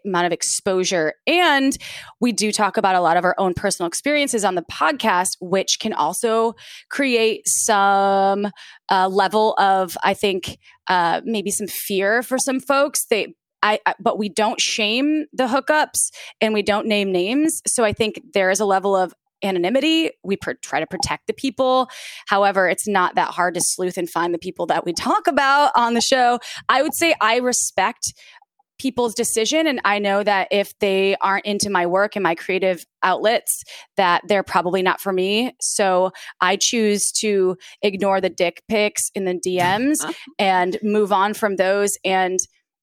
amount of exposure. And we do talk about a lot of our own personal experiences on the podcast, which can also create some level of, I think, maybe some fear for some folks. But we don't shame the hookups and we don't name names. So I think there is a level of anonymity. We try to protect the people. However, it's not that hard to sleuth and find the people that we talk about on the show. I would say I respect people's decision. And I know that if they aren't into my work and my creative outlets, that they're probably not for me. So I choose to ignore the dick pics in the DMs and move on from those. And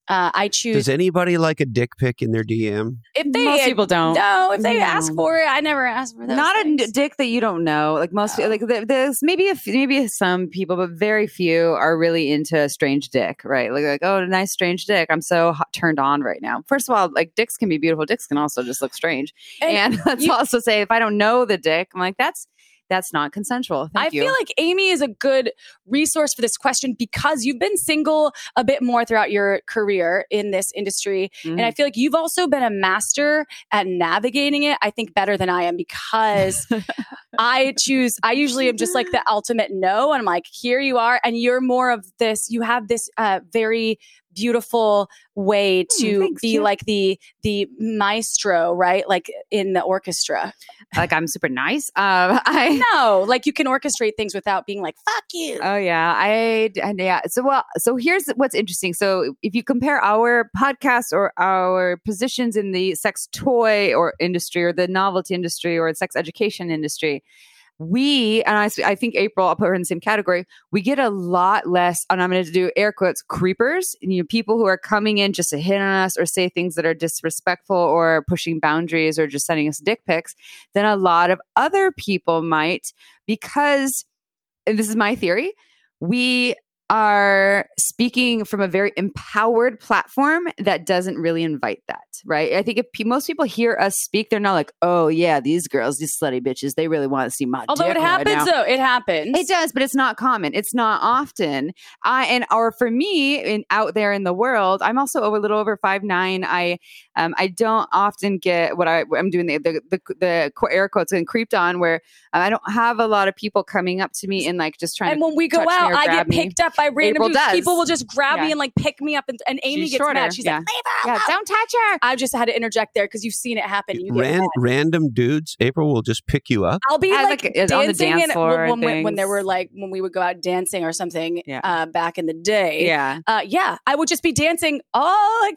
I choose. Does anybody like a dick pic in their DM? Most people don't. No, if they ask for it, I never ask for those. Not things. A dick that you don't know. Like most, like there's maybe some people, but very few are really into a strange dick, right? Like oh, nice strange dick. I'm so turned on right now. First of all, like dicks can be beautiful. Dicks can also just look strange. And let's also say, if I don't know the dick, I'm like that's not consensual. Thank you. I feel like Amy is a good resource for this question because you've been single a bit more throughout your career in this industry. Mm-hmm. And I feel like you've also been a master at navigating it, I think, better than I am because I usually am just like the ultimate no. And I'm like, here you are. And you're more of this, you have this very beautiful way to be like the maestro, right? Like in the orchestra. Like I'm super nice. No, like you can orchestrate things without being like, fuck you. Oh yeah. So here's what's interesting. So if you compare our podcast or our positions in the sex toy or industry or the novelty industry or the sex education industry, I think April, I'll put her in the same category. We get a lot less, and I'm going to do air quotes, creepers, people who are coming in just to hit on us or say things that are disrespectful or pushing boundaries or just sending us dick pics than a lot of other people might, because, and this is my theory, we are speaking from a very empowered platform that doesn't really invite that, right? I think if most people hear us speak, they're not like, oh yeah, these girls, these slutty bitches, they really want to see my dick. Although it happens, right now. It happens. It does, but it's not common. It's not often. For me, out there in the world, I'm also a little over 5'9". I don't often get what I'm doing the air quotes and creeped on, where I don't have a lot of people coming up to me and like just trying. And when we go out, I get picked up by random people. Will just grab me and like pick me up, and Amy gets shorter. Mad. She's like, leave her alone. Don't touch her. I just had to interject there because you've seen it happen. You random dudes. April will just pick you up. I'll be like dancing on the dance floor when we would go out dancing or something back in the day. Yeah, I would just be dancing hey,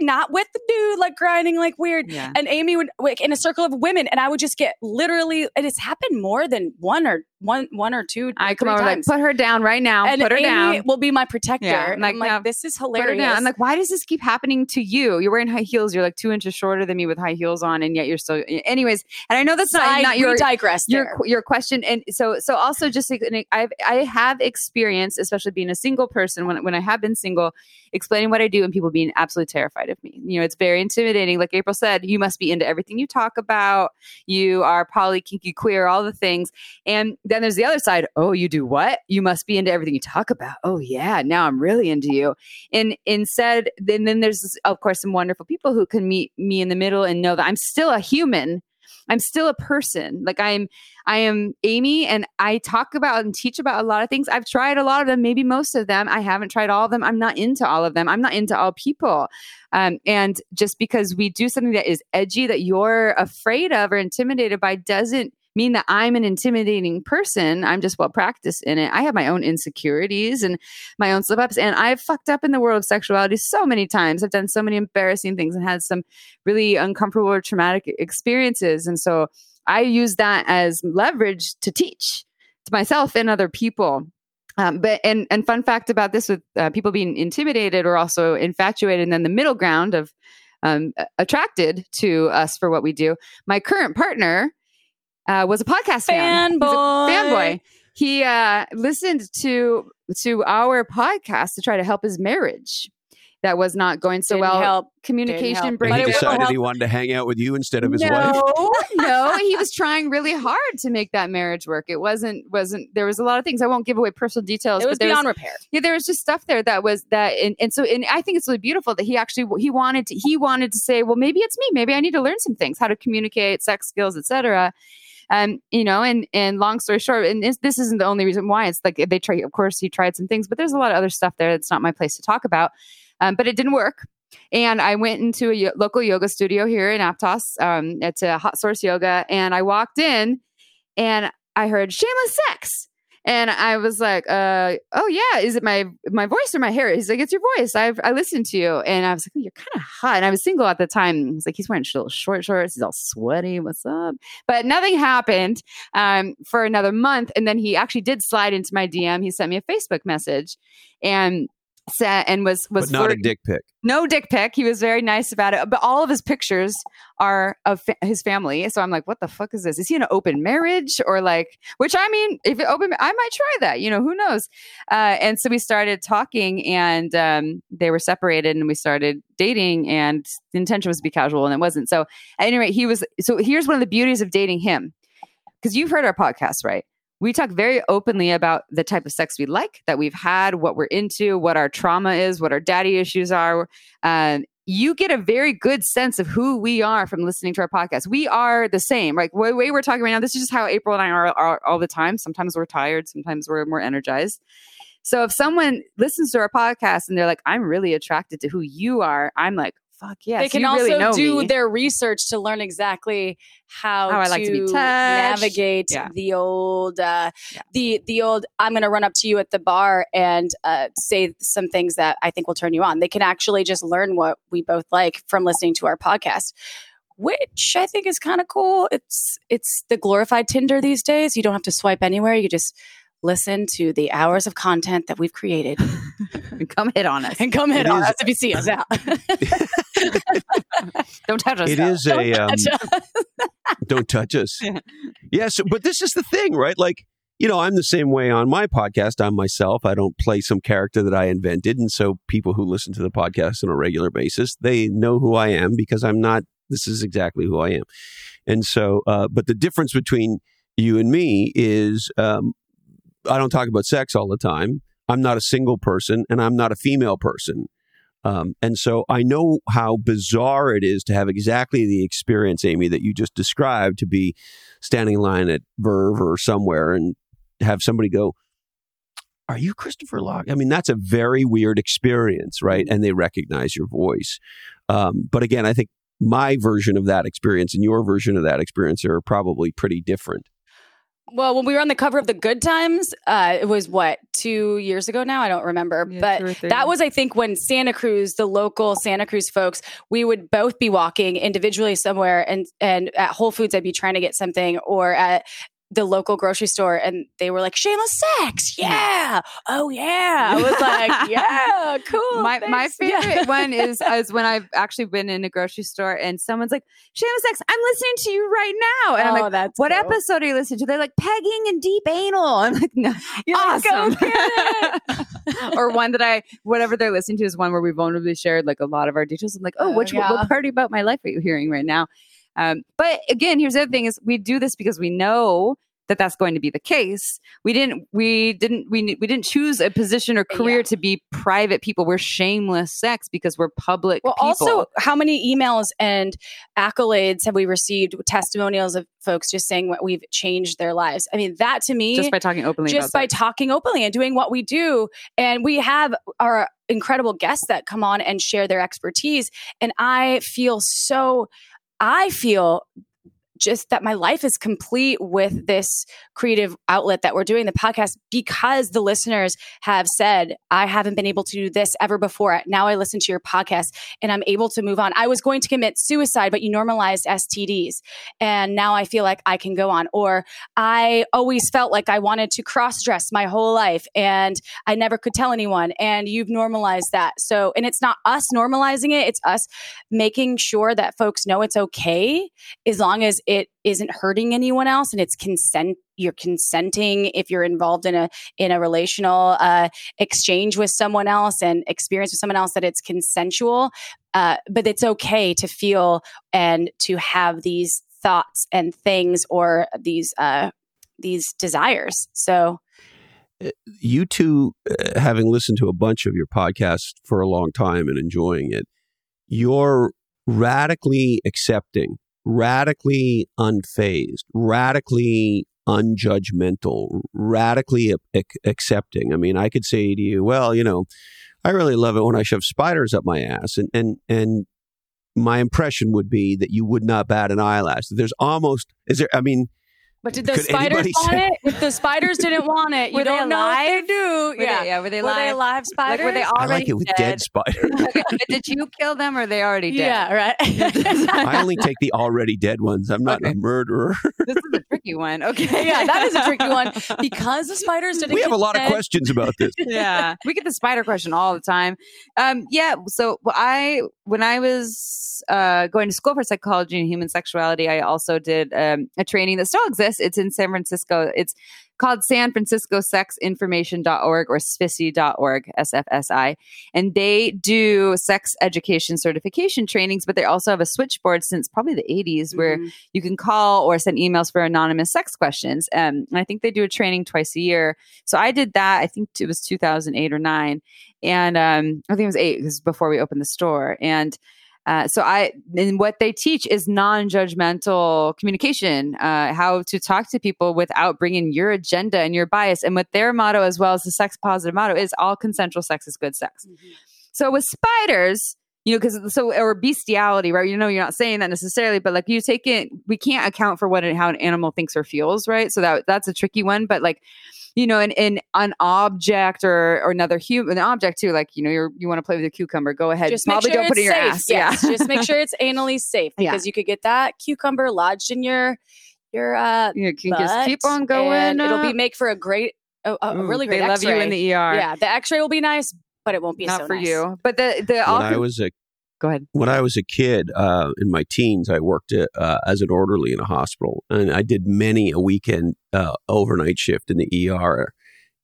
not with the dude, like grinding like weird. Yeah. And Amy would like in a circle of women, and I would just get literally, and it's happened more than one or two. I come over times. Like, put her down right now. And put her Amy down. Will be my protector. Yeah. I'm like, this is hilarious. Put her down. I'm like, why does this keep happening to you? You're wearing high heels. You're like 2 inches shorter than me with high heels on, and yet you're still. Anyways, and I know that's not your digress. Your question, and so also just like, I have experienced, especially being a single person when I have been single, explaining what I do and people being absolutely terrified of me. It's very intimidating. Like April said, you must be into everything you talk about. You are poly, kinky, queer, all the things, and then there's the other side. Oh, you do what? You must be into everything you talk about. Oh yeah, now I'm really into you. And instead, then there's of course some wonderful people who can meet me in the middle and know that I'm still a human. I'm still a person. Like I am Amy, and I talk about and teach about a lot of things. I've tried a lot of them, maybe most of them. I haven't tried all of them. I'm not into all of them. I'm not into all people. And just because we do something that is edgy that you're afraid of or intimidated by doesn't mean that I'm an intimidating person. I'm just well practiced in it. I have my own insecurities and my own slip ups, and I've fucked up in the world of sexuality so many times. I've done so many embarrassing things and had some really uncomfortable or traumatic experiences. And so I use that as leverage to teach to myself and other people. But fun fact about this with people being intimidated or also infatuated, and then the middle ground of attracted to us for what we do. My current partner was a podcast fan. Fanboy. He listened to our podcast to try to help his marriage. That was not going so well. Help. Communication break. He decided he wanted to hang out with you instead of his wife. No, he was trying really hard to make that marriage work. It wasn't. There was a lot of things. I won't give away personal details. It was beyond repair. Yeah, there was just stuff there that was that, and I think it's really beautiful that he wanted to say, well, maybe it's me. Maybe I need to learn some things, how to communicate, sex skills, etc. And long story short, and this isn't the only reason why. It's like they try. Of course, he tried some things, but there's a lot of other stuff there that's not my place to talk about. But it didn't work. And I went into a local yoga studio here in Aptos. It's a Hot Source Yoga. And I walked in and I heard Shameless Sex. And I was like, oh yeah, is it my voice or my hair? He's like, it's your voice. I listened to you. And I was like, oh, you're kind of hot. And I was single at the time. He's like, he's wearing little short shorts. He's all sweaty. What's up? But nothing happened for another month. And then he actually did slide into my DM. He sent me a Facebook message. And was but not flirting. A dick pic. No dick pic. He was very nice about it. But all of his pictures are of his family. So I'm like, what the fuck is this? Is he in an open marriage or like, which I mean, if it open, I might try that, who knows? And so we started talking and they were separated and we started dating, and the intention was to be casual and it wasn't. So at any rate, so here's one of the beauties of dating him. Because you've heard our podcast, right? We talk very openly about the type of sex we like, that we've had, what we're into, what our trauma is, what our daddy issues are. You get a very good sense of who we are from listening to our podcast. We are the same. Like the way we're talking right now, this is just how April and I are all the time. Sometimes we're tired. Sometimes we're more energized. So if someone listens to our podcast and they're like, I'm really attracted to who you are, I'm like, fuck yes, they can you also really know do me. Their research to learn exactly how I like to be navigate the old I'm going to run up to you at the bar and say some things that I think will turn you on. They can actually just learn what we both like from listening to our podcast, which I think is kind of cool. It's the glorified Tinder these days. You don't have to swipe anywhere. You just listen to the hours of content that we've created. And come hit on us. And come hit on us if you see us out. Don't touch us. It out. Is don't a... don't touch us. Yes, but this is the thing, right? Like, you know, I'm the same way on my podcast. I'm myself. I don't play some character that I invented. And so people who listen to the podcast on a regular basis, they know who I am because I'm not... This is exactly who I am. And so, but the difference between you and me is I don't talk about sex all the time. I'm not a single person and I'm not a female person. And so I know how bizarre it is to have exactly the experience, Amy, that you just described, to be standing in line at Verve or somewhere and have somebody go, are you Christopher Lockhead? I mean, that's a very weird experience, right? And they recognize your voice. But again, I think my version of that experience and your version of that experience are probably pretty different. Well, when we were on the cover of The Good Times, it was what, 2 years ago now? I don't remember. Yeah, but that was, I think, when Santa Cruz, the local Santa Cruz folks, we would both be walking individually somewhere, and at Whole Foods, I'd be trying to get something, or at the local grocery store, and they were like, Shameless Sex. Yeah. Oh yeah. I was like, yeah, cool. My favorite one is when I've actually been in a grocery store and someone's like, Shameless Sex, I'm listening to you right now. And I'm like, what episode are you listening to? They're like, pegging and deep anal. I'm like, no. You're awesome. Like, go get it. Or one that whatever they're listening to is one where we vulnerably shared like a lot of our details. I'm like, what party about my life are you hearing right now? But again, here's the other thing is we do this because we know that that's going to be the case. We didn't choose a position or career to be private people. We're shameless sex because we're public people. Also, how many emails and accolades have we received, testimonials of folks just saying what we've changed their lives? I mean, that to me, talking openly and doing what we do. And we have our incredible guests that come on and share their expertise. And I feel just that my life is complete with this creative outlet that we're doing, the podcast, because the listeners have said, I haven't been able to do this ever before. Now I listen to your podcast and I'm able to move on. I was going to commit suicide, but you normalized STDs. And now I feel like I can go on. Or I always felt like I wanted to cross-dress my whole life and I never could tell anyone. And you've normalized that. So, and it's not us normalizing it. It's us making sure that folks know it's okay as long as it isn't hurting anyone else, and it's consent. You're consenting if you're involved in a relational exchange with someone else and experience with someone else, that it's consensual. But it's okay to feel and to have these thoughts and things, or these desires. So, you two, having listened to a bunch of your podcasts for a long time and enjoying it, you're radically accepting, radically unfazed, radically unjudgmental, radically accepting. I mean, I could say to you, well, you know, I really love it when I shove spiders up my ass. And my impression would be that you would not bat an eyelash. But did the spiders want it? If the spiders didn't want it, you don't know if they do. Were they live spiders? Like, were they already I like it with dead spiders. Okay, but did you kill them, or are they already dead? Yeah, right. I only take the already dead ones. I'm not a murderer. This is a tricky one. Okay. Yeah, that is a tricky one. Because the spiders didn't... We have a lot of questions about this. Yeah. We get the spider question all the time. So when I was going to school for psychology and human sexuality, I also did a training that still exists. It's in San Francisco. It's called San Francisco Sex Information.org, or SFSI.org, SFSI. And they do sex education certification trainings, but they also have a switchboard since probably the 80s where you can call or send emails for anonymous sex questions. And I think they do a training twice a year. So I did that. I think it was 2008 or 9. And I think it was 8 because before we opened the store. And And what they teach is non-judgmental communication, how to talk to people without bringing your agenda and your bias. And what their motto, as well as the sex positive motto, is all consensual sex is good sex. Mm-hmm. So with spiders, or bestiality, right? You're not saying that necessarily, but like we can't account for how an animal thinks or feels, right? So that's a tricky one, but like, in an object or another human, an object too, like, you want to play with a cucumber, go ahead. Just probably don't put it in your ass. Yes. Yeah. Just make sure it's anally safe, because you could get that cucumber lodged in your butt, just keep on going. It'll make for a really great x-ray. They love you in the ER. Yeah. The x-ray will be nice, but it won't be not for nice. You. But go ahead. When I was a kid, in my teens, I worked as an orderly in a hospital, and I did many a weekend overnight shift in the ER.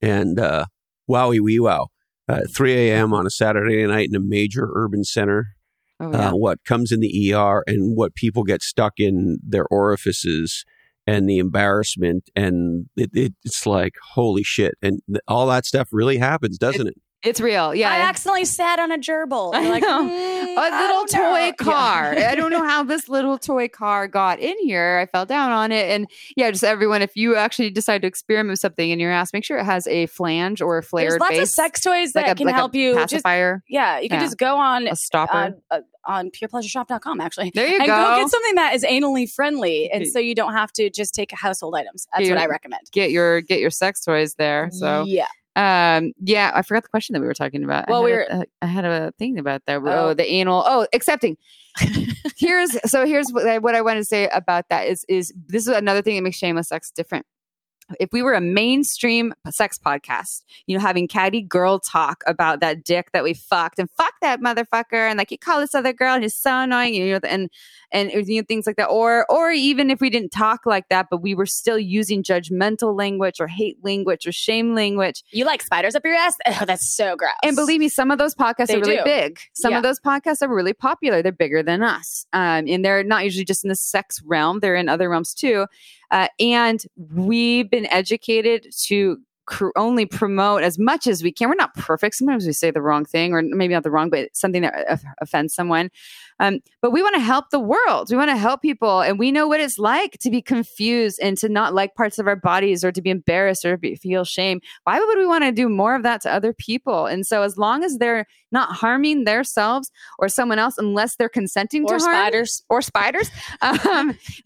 And wowie wee wow, 3 a.m. on a Saturday night in a major urban center. Oh, yeah. What comes in the ER and what people get stuck in their orifices and the embarrassment, and it's like holy shit, and all that stuff really happens, doesn't it? It's real. Yeah. I accidentally sat on a gerbil. You're like, a little toy car. Yeah. I don't know how this little toy car got in here. I fell down on it. And yeah, just everyone, if you actually decide to experiment with something in your ass, make sure it has a flange or a flared base. There's lots of sex toys that can help you. Pacifier. You can just go on a stopper. On purepleasureshop.com, actually. There you go. And go get something that is anally friendly. And so you don't have to just take household items. That's what I recommend. Get your sex toys there. So yeah. I forgot the question that we were talking about. Well, I had a thing about that. Oh, the anal. Oh, accepting. Here's what I want to say about that is this is another thing that makes Shameless Sex different. If we were a mainstream sex podcast, having catty girl talk about that dick that we fucked and fuck that motherfucker. And like, you call this other girl and it's so annoying, and things like that. Or even if we didn't talk like that, but we were still using judgmental language or hate language or shame language. You like spiders up your ass? Oh, that's so gross. And believe me, some of those podcasts are really big. Some of those podcasts are really popular. They're bigger than us. And they're not usually just in the sex realm. They're in other realms too. And we've been educated to only promote as much as we can. We're not perfect. Sometimes we say the wrong thing, or maybe not the wrong, but something that offends someone. But we want to help the world. We want to help people. And we know what it's like to be confused and to not like parts of our bodies or to be embarrassed or feel shame. Why would we want to do more of that to other people? And so as long as they're not harming themselves or someone else, unless they're consenting to harm. Or spiders.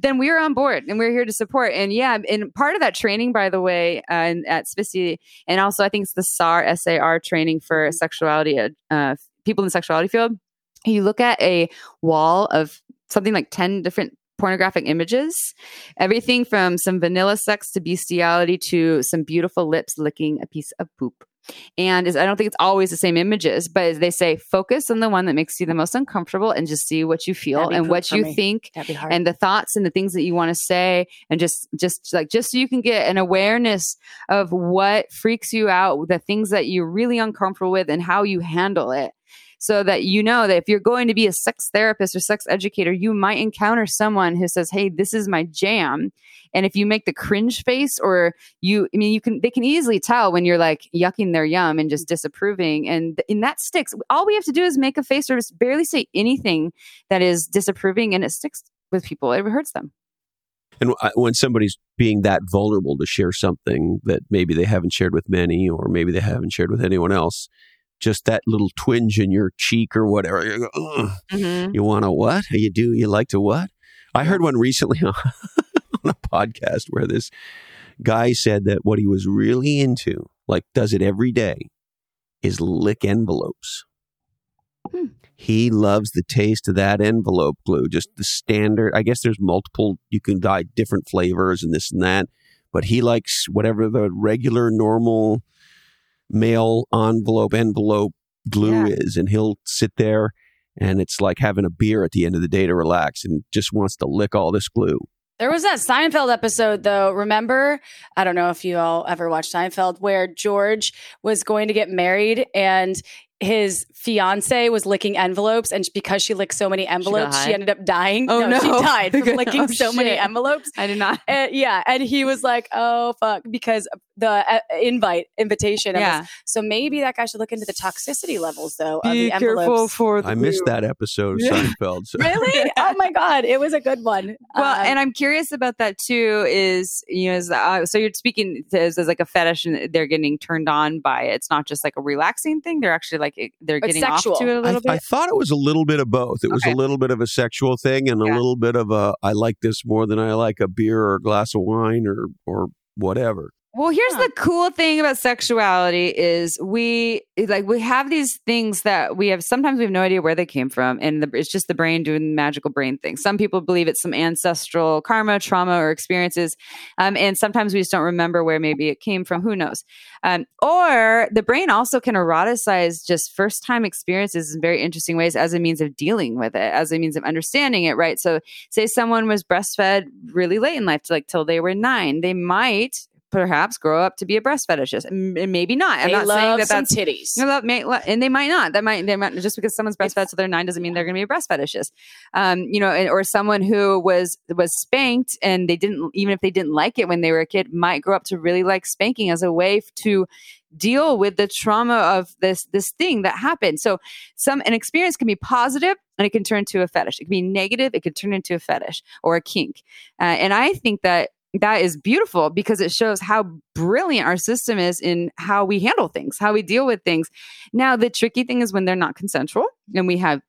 Then we're on board and we're here to support. And and part of that training, by the way, at SPCI, and also I think it's the SAR training for sexuality, people in the sexuality field. You look at a wall of something like 10 different pornographic images, everything from some vanilla sex to bestiality to some beautiful lips licking a piece of poop. And I don't think it's always the same images, but they say focus on the one that makes you the most uncomfortable and just see what you feel and what you think and the thoughts and the things that you want to say. And just so you can get an awareness of what freaks you out, the things that you're really uncomfortable with and how you handle it. So that you know that if you're going to be a sex therapist or sex educator, you might encounter someone who says, hey, this is my jam. And if you make the cringe face or they can easily tell when you're like yucking their yum and just disapproving. And that sticks. All we have to do is make a face or just barely say anything that is disapproving, and it sticks with people. It hurts them. And when somebody's being that vulnerable to share something that maybe they haven't shared with many, or maybe they haven't shared with anyone else, just that little twinge in your cheek or whatever. You go, You want to what? You do? You like to what? I heard one recently on a podcast where this guy said that what he was really into, like does it every day, is lick envelopes. Hmm. He loves the taste of that envelope glue, just the standard. I guess there's multiple, you can dye different flavors and this and that, but he likes whatever the regular, normal mail envelope glue is, and he'll sit there and it's like having a beer at the end of the day to relax, and just wants to lick all this glue. There was that Seinfeld episode, though, remember? I don't know if you all ever watched Seinfeld, where George was going to get married and his fiance was licking envelopes, and because she licked so many envelopes, she ended up dying. Oh, no. She died from licking so many envelopes. I did not. And he was like, oh, fuck, because the invitation. Yeah. So maybe that guy should look into the toxicity levels, though. Be of the careful for the I missed group. That episode of Seinfeld. So. Really? Oh my God. It was a good one. Well, and I'm curious about that too, is, you know, so you're speaking as like a fetish and they're getting turned on by it. It's not just like a relaxing thing. They're actually like, they're getting sexual. Off to it a little bit. I thought it was a little bit of both. It was a little bit of a sexual thing and a little bit of a, I like this more than I like a beer or a glass of wine or whatever. Well, here's the cool thing about sexuality is we have these things that we have no idea where they came from. And it's just the brain doing the magical brain thing. Some people believe it's some ancestral karma, trauma, or experiences. And sometimes we just don't remember where maybe it came from. Who knows? Or the brain also can eroticize just first time experiences in very interesting ways as a means of dealing with it, as a means of understanding it. Right. So say someone was breastfed really late in life, till they were 9, they might perhaps grow up to be a breast fetishist, and maybe not. I'm not saying that that's titties. And they might not. They might just because someone's breastfed till they're 9 doesn't mean they're going to be a breast fetishist. Or someone who was spanked and they didn't, even if they didn't like it when they were a kid, might grow up to really like spanking as a way to deal with the trauma of this thing that happened. So an experience can be positive and it can turn into a fetish. It can be negative. It could turn into a fetish or a kink. And I think that is beautiful because it shows how brilliant our system is in how we handle things, how we deal with things. Now, the tricky thing is when they're not consensual and we have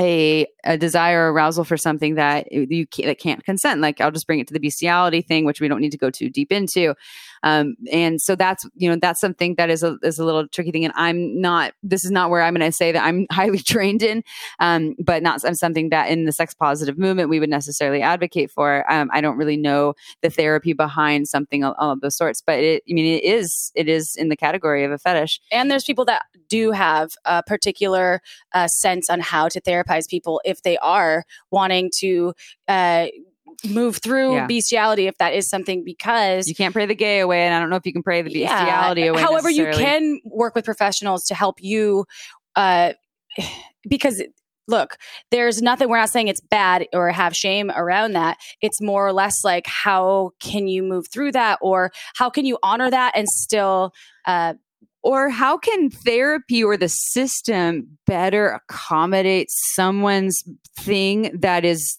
a desire or arousal for something that you can't consent. Like, I'll just bring it to the bestiality thing, which we don't need to go too deep into. And so that's something that is a little tricky thing. And this is not where I'm going to say that I'm highly trained in, but not something that in the sex positive movement we would necessarily advocate for. I don't really know the therapy behind something of those sorts, but it is in the category of a fetish. And there's people that do have a particular sense on how to therapize people if they are wanting to, move through bestiality if that is something, because you can't pray the gay away, and I don't know if you can pray the bestiality away. However, you can work with professionals to help you because look, there's nothing, we're not saying it's bad or have shame around that. It's more or less like, how can you move through that, or how can you honor that and still or how can therapy or the system better accommodate someone's thing that is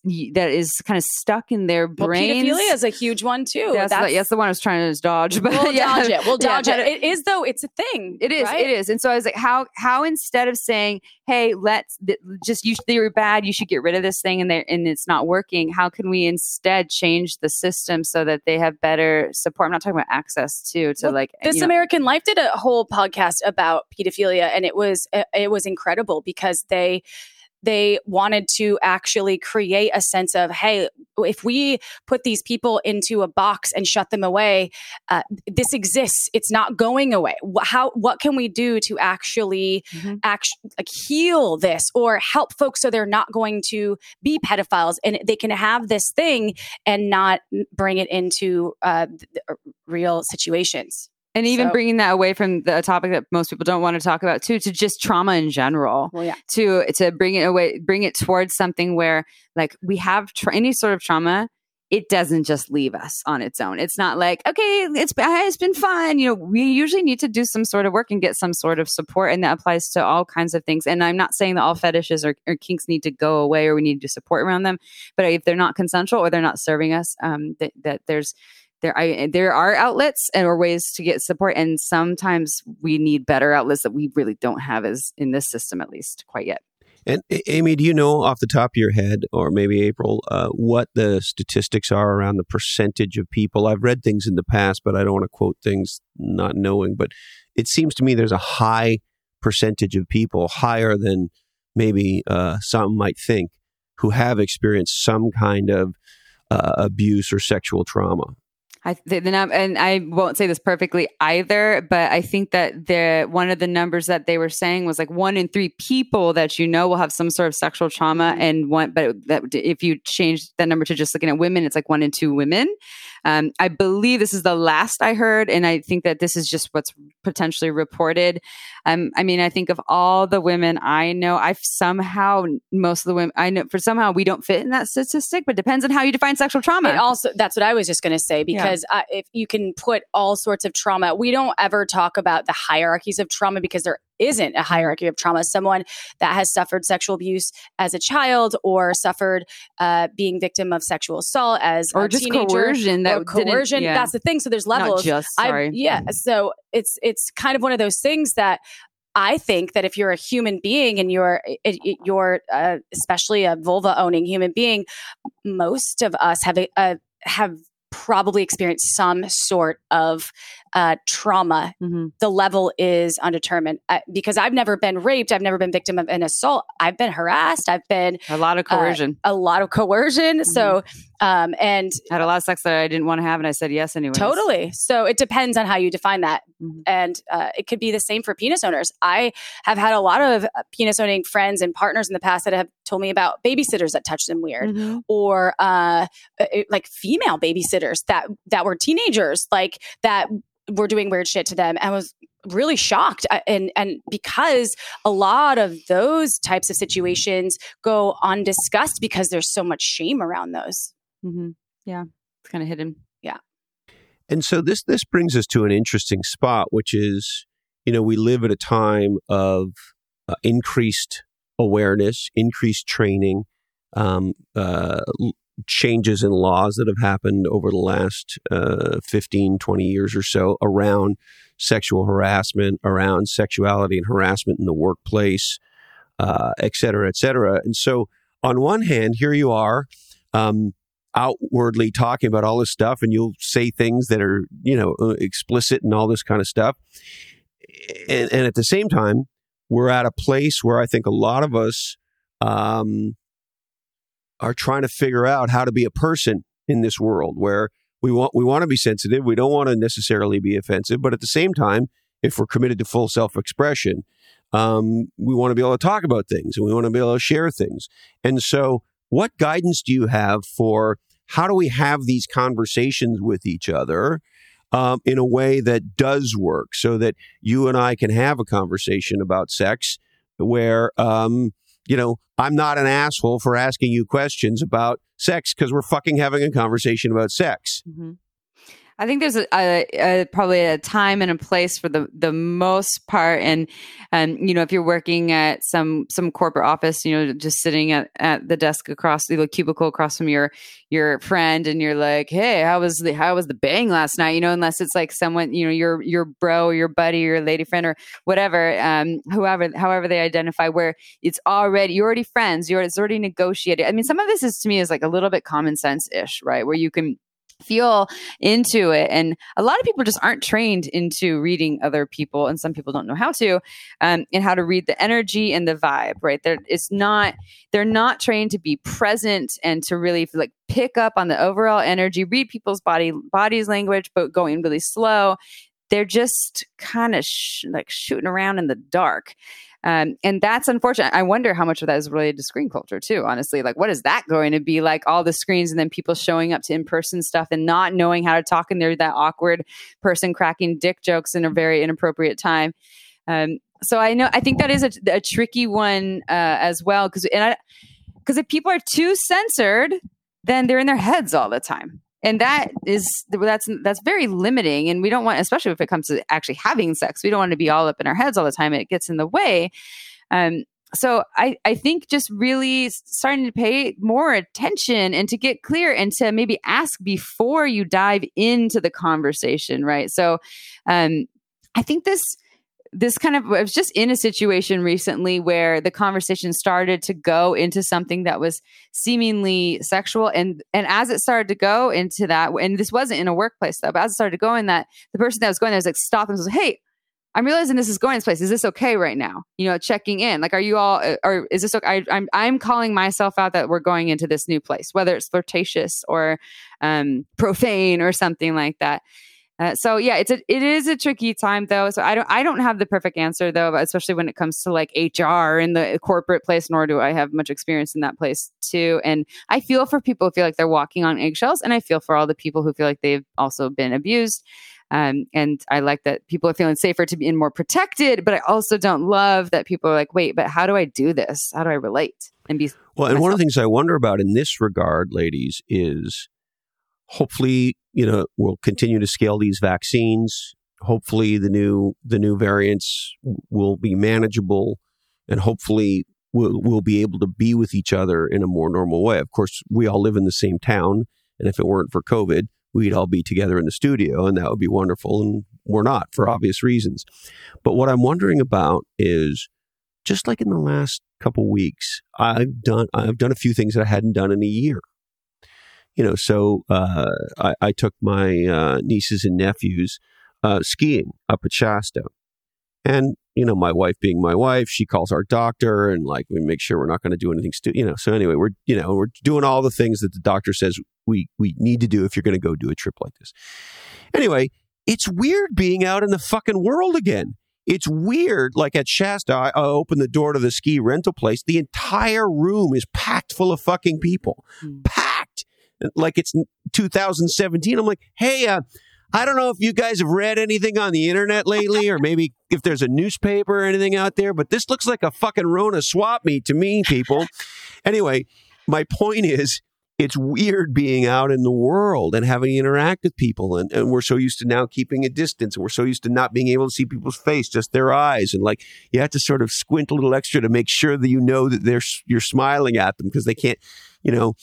kind of stuck in their brain? Well, pedophilia is a huge one too. That's the one I was trying to dodge. But We'll dodge it. It is, though. It's a thing. It is. Right? It is. And so I was like, how instead of saying, hey, you're bad, you should get rid of this thing, and it's not working. How can we instead change the system so that they have better support? I'm not talking about access to like This American Life did a whole podcast about pedophilia, and it was incredible because they wanted to actually create a sense of, hey, if we put these people into a box and shut them away, this exists. It's not going away. What can we do to actually heal this or help folks so they're not going to be pedophiles and they can have this thing and not bring it into real situations? And even bringing that away from the topic that most people don't want to talk about too, to just trauma in general, to bring it away, bring it towards something where like we have any sort of trauma, it doesn't just leave us on its own. It's not like, okay, it's been fun. We usually need to do some sort of work and get some sort of support. And that applies to all kinds of things. And I'm not saying that all fetishes or kinks need to go away or we need to support around them, but if they're not consensual or they're not serving us, there are outlets or ways to get support, and sometimes we need better outlets that we really don't have as in this system, at least quite yet. And Amy, do you know off the top of your head, or maybe April, what the statistics are around the percentage of people? I've read things in the past, but I don't want to quote things not knowing. But it seems to me there's a high percentage of people, higher than maybe some might think, who have experienced some kind of abuse or sexual trauma. And I won't say this perfectly either, but I think that one of the numbers that they were saying was like 1 in 3 people that will have some sort of sexual trauma, and if you change that number to just looking at women, it's like 1 in 2 women. I believe this is the last I heard, and I think that this is just what's potentially reported. I think of all the women I know, most of the women I know, we don't fit in that statistic, but depends on how you define sexual trauma. And also, that's what I was just going to say, because because if you can put all sorts of trauma, we don't ever talk about the hierarchies of trauma because there isn't a hierarchy of trauma. Someone that has suffered sexual abuse as a child or suffered being victim of sexual assault as or a just teenager, coercion. That or coercion. Yeah. That's the thing. So there's levels. So it's kind of one of those things that I think that if you're a human being and you're especially a vulva owning human being, most of us have probably experienced some sort of trauma. Mm-hmm. The level is undetermined because I've never been raped. I've never been victim of an assault. I've been harassed. I've been a lot of coercion. Mm-hmm. So, and I had a lot of sex that I didn't want to have. And I said yes anyway. Totally. So it depends on how you define that. Mm-hmm. And it could be the same for penis owners. I have had a lot of penis owning friends and partners in the past that have told me about babysitters that touched them weird, mm-hmm. or like female babysitters that were teenagers, like that were doing weird shit to them. I was really shocked. And because a lot of those types of situations go undiscussed because there's so much shame around those. Mm-hmm. Yeah. It's kind of hidden. Yeah. And so this brings us to an interesting spot, which is, we live at a time of increased awareness, increased training, changes in laws that have happened over the last 15, 20 years or so around sexual harassment, around sexuality and harassment in the workplace, et cetera, et cetera. And so on one hand, here you are outwardly talking about all this stuff and you'll say things that are, explicit and all this kind of stuff. And at the same time, we're at a place where I think a lot of us are trying to figure out how to be a person in this world where we want to be sensitive. We don't want to necessarily be offensive, but at the same time, if we're committed to full self-expression, we want to be able to talk about things and we want to be able to share things. And so what guidance do you have for how do we have these conversations with each other in a way that does work so that you and I can have a conversation about sex where, I'm not an asshole for asking you questions about sex because we're fucking having a conversation about sex. Mm-hmm. I think there's probably a time and a place for the most part. And, if you're working at some corporate office, just sitting at the desk across the cubicle across from your friend and you're like, hey, how was the bang last night? Unless it's like someone, your bro, or your buddy, or your lady friend or whatever, however they identify where it's already, you're already friends, it's already negotiated. I mean, some of this is to me is like a little bit common sense ish, right? Where you can feel into it. And a lot of people just aren't trained into reading other people. And some people don't know how to, and how to read the energy and the vibe, right? They're not trained to be present and to really like pick up on the overall energy, read people's body's language, but going really slow. They're just kind of like shooting around in the dark. And that's unfortunate. I wonder how much of that is related to screen culture too, honestly. Like, what is that going to be like, all the screens and then people showing up to in-person stuff and not knowing how to talk, and they're that awkward person cracking dick jokes in a very inappropriate time. So I think that is a tricky one as well. Because if people are too censored, then they're in their heads all the time. And that's very limiting. And we don't want, especially if it comes to actually having sex, we don't want to be all up in our heads all the time. It gets in the way. So I think just really starting to pay more attention and to get clear and to maybe ask before you dive into the conversation, right? So I think this kind of, I was just in a situation recently where the conversation started to go into something that was seemingly sexual. And as it started to go into that, and this wasn't in a workplace though, but as it started to go in that, the person that was going there was like, stop and was like, hey, I'm realizing this is going this place. Is this okay right now? Checking in, like, are you all, or is this okay? I'm calling myself out that we're going into this new place, whether it's flirtatious or profane or something like that. So yeah, it is a tricky time though. So I don't have the perfect answer though, especially when it comes to like HR and the corporate place, nor do I have much experience in that place too. And I feel for people who feel like they're walking on eggshells, and I feel for all the people who feel like they've also been abused. And I like that people are feeling safer to be in more protected, but I also don't love that people are like, wait, but how do I do this? How do I relate and be well? And myself? One of the things I wonder about in this regard, ladies, is Hopefully, you know, we'll continue to scale these vaccines. Hopefully, the new variants will be manageable, and hopefully we'll be able to be with each other in a more normal way. Of course, we all live in the same town, and if it weren't for COVID, we'd all be together in the studio, and that would be wonderful, and we're not, for obvious reasons. But what I'm wondering about is, just like in the last couple weeks, I've done a few things that I hadn't done in a year. You know, so I took my nieces and nephews skiing up at Shasta. And, you know, my wife being my wife, she calls our doctor and like, we make sure we're not going to do anything stupid, you know. So anyway, we're doing all the things that the doctor says we need to do if you're going to go do a trip like this. Anyway, it's weird being out in the fucking world again. It's weird. Like at Shasta, I open the door to the ski rental place. The entire room is packed full of fucking people. Packed. Like it's 2017. I'm like, hey, I don't know if you guys have read anything on the internet lately, or maybe if there's a newspaper or anything out there, but this looks like a fucking Rona swap meet to me, people. Anyway, my point is, it's weird being out in the world and having to interact with people. And we're so used to now keeping a distance. And we're so used to not being able to see people's face, just their eyes. And like, you have to sort of squint a little extra to make sure that you know that you're smiling at them, because they can't. You know,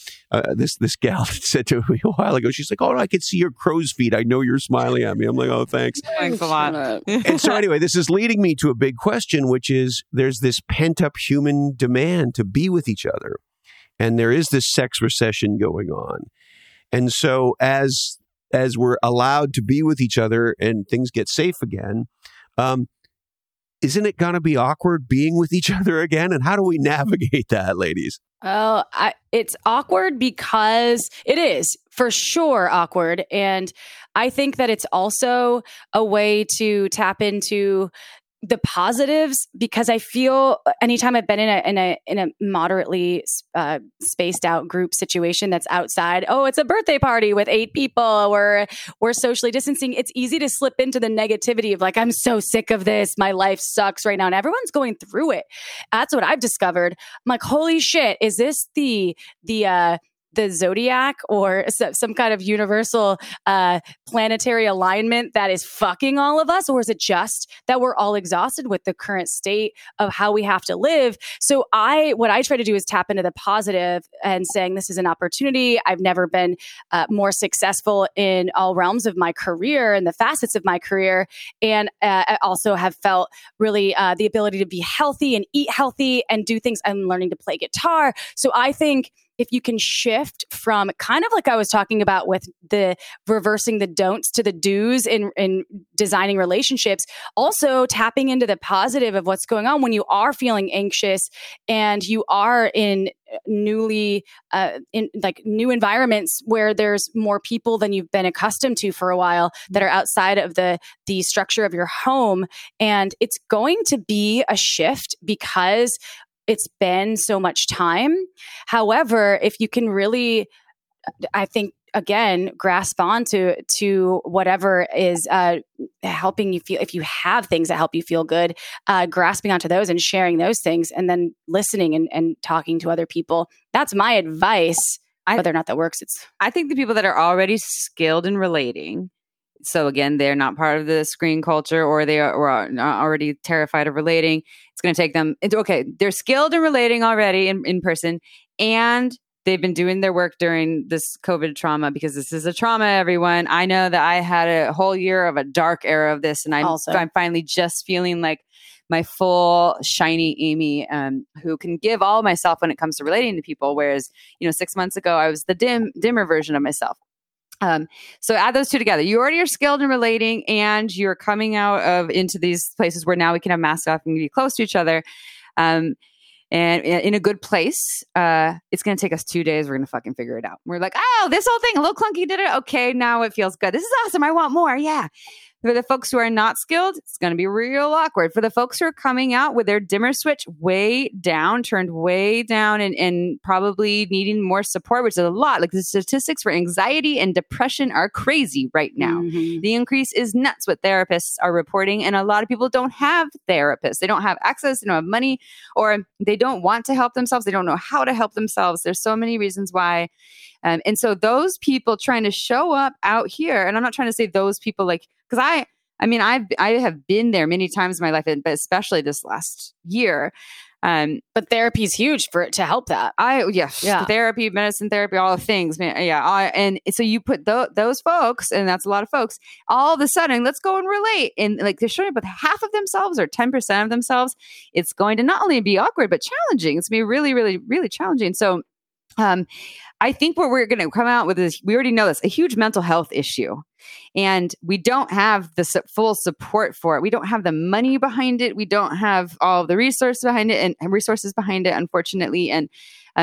this gal said to me a while ago, she's like, oh, I can see your crow's feet. I know you're smiling at me. I'm like, oh, thanks. Thanks a lot. And so anyway, this is leading me to a big question, which is there's this pent up human demand to be with each other. And there is this sex recession going on. And so as we're allowed to be with each other and things get safe again, isn't it going to be awkward being with each other again? And how do we navigate that, ladies? Oh, it's awkward because it is for sure awkward. And I think that it's also a way to tap into the positives, because I feel anytime I've been in a moderately spaced out group situation that's outside, oh, it's a birthday party with 8 people, or we're socially distancing, it's easy to slip into the negativity of like, I'm so sick of this. My life sucks right now. And everyone's going through it. That's what I've discovered. I'm like, holy shit, is this the Zodiac or some kind of universal planetary alignment that is fucking all of us? Or is it just that we're all exhausted with the current state of how we have to live? So what I try to do is tap into the positive and saying, this is an opportunity. I've never been more successful in all realms of my career and the facets of my career. And I also have felt really the ability to be healthy and eat healthy and do things. I'm learning to play guitar. So I think if you can shift from kind of like I was talking about with the reversing the don'ts to the do's in designing relationships, also tapping into the positive of what's going on when you are feeling anxious and you are in newly in like new environments where there's more people than you've been accustomed to for a while that are outside of the structure of your home. And it's going to be a shift because it's been so much time. However, if you can really, I think, again, grasp on to whatever is helping you feel, if you have things that help you feel good, grasping onto those and sharing those things, and then listening and talking to other people. That's my advice. Whether or not that works, I think the people that are already skilled in relating, so again, they're not part of the screen culture, or they are already terrified of relating. It's going to take them they're skilled in relating already in person, and they've been doing their work during this COVID trauma, because this is a trauma, everyone. I know that I had a whole year of a dark era of this, and I'm finally just feeling like my full shiny Amy, who can give all of myself when it comes to relating to people. Whereas, you know, 6 months ago, I was the dimmer version of myself. So add those two together. You already are skilled in relating, and you're coming out of into these places where now we can have masks off and be close to each other, and in a good place. It's going to take us 2 days. We're going to fucking figure it out. We're like, oh, this whole thing, a little clunky, did it. Okay, now it feels good. This is awesome. I want more. Yeah. For the folks who are not skilled, it's going to be real awkward. For the folks who are coming out with their dimmer switch way down, turned way down, and probably needing more support, which is a lot. Like, the statistics for anxiety and depression are crazy right now. Mm-hmm. The increase is nuts what therapists are reporting. And a lot of people don't have therapists. They don't have access, they don't have money, or they don't want to help themselves. They don't know how to help themselves. There's so many reasons why. And so those people trying to show up out here, and I'm not trying to say those people like, because I have been there many times in my life, but especially this last year. But therapy is huge for it to help that. Therapy, medicine, therapy, all the things, man. Yeah. And so you put those folks, and that's a lot of folks, all of a sudden, let's go and relate. And like, they're showing up with half of themselves or 10% of themselves. It's going to not only be awkward, but challenging. It's going to be really, really, really challenging. So I think what we're going to come out with is, we already know this, a huge mental health issue. And we don't have the full support for it. We don't have the money behind it. We don't have all the resources behind it, unfortunately. And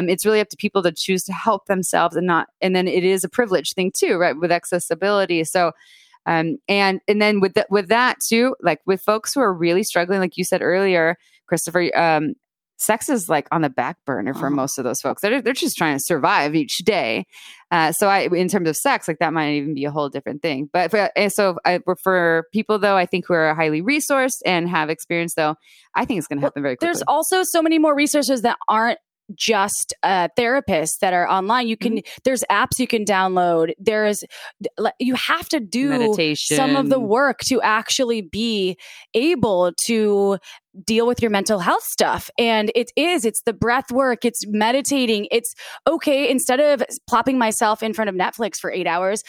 it's really up to people to choose to help themselves, and not. And then it is a privilege thing too, right? With accessibility. So, and then with that too, like with folks who are really struggling, like you said earlier, Christopher, sex is like on the back burner for most of those folks. They're just trying to survive each day. So in terms of sex, like that might even be a whole different thing. But for people though, I think who are highly resourced and have experience though, I think it's going to happen very quickly. There's also so many more resources that aren't just therapists that are online. You can, there's apps you can download. You have to do meditation, some of the work to actually be able to deal with your mental health stuff. And it's the breath work, it's meditating. It's okay, instead of plopping myself in front of Netflix for 8 hours,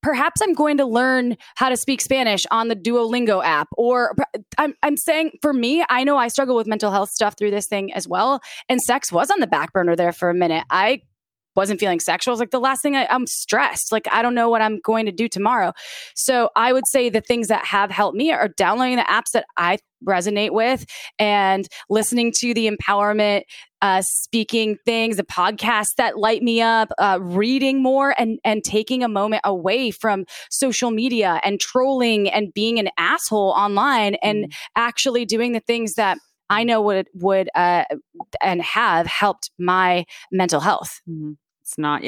perhaps I'm going to learn how to speak Spanish on the Duolingo app. Or I'm saying, for me, I know I struggle with mental health stuff through this thing as well. And sex was on the back burner there for a minute. I wasn't feeling sexual. It's like the last thing I'm stressed. Like, I don't know what I'm going to do tomorrow. So I would say the things that have helped me are downloading the apps that I resonate with and listening to the empowerment, speaking things, the podcasts that light me up, reading more and taking a moment away from social media and trolling and being an asshole online, and actually doing the things that I know would and have helped my mental health. Mm-hmm. It's not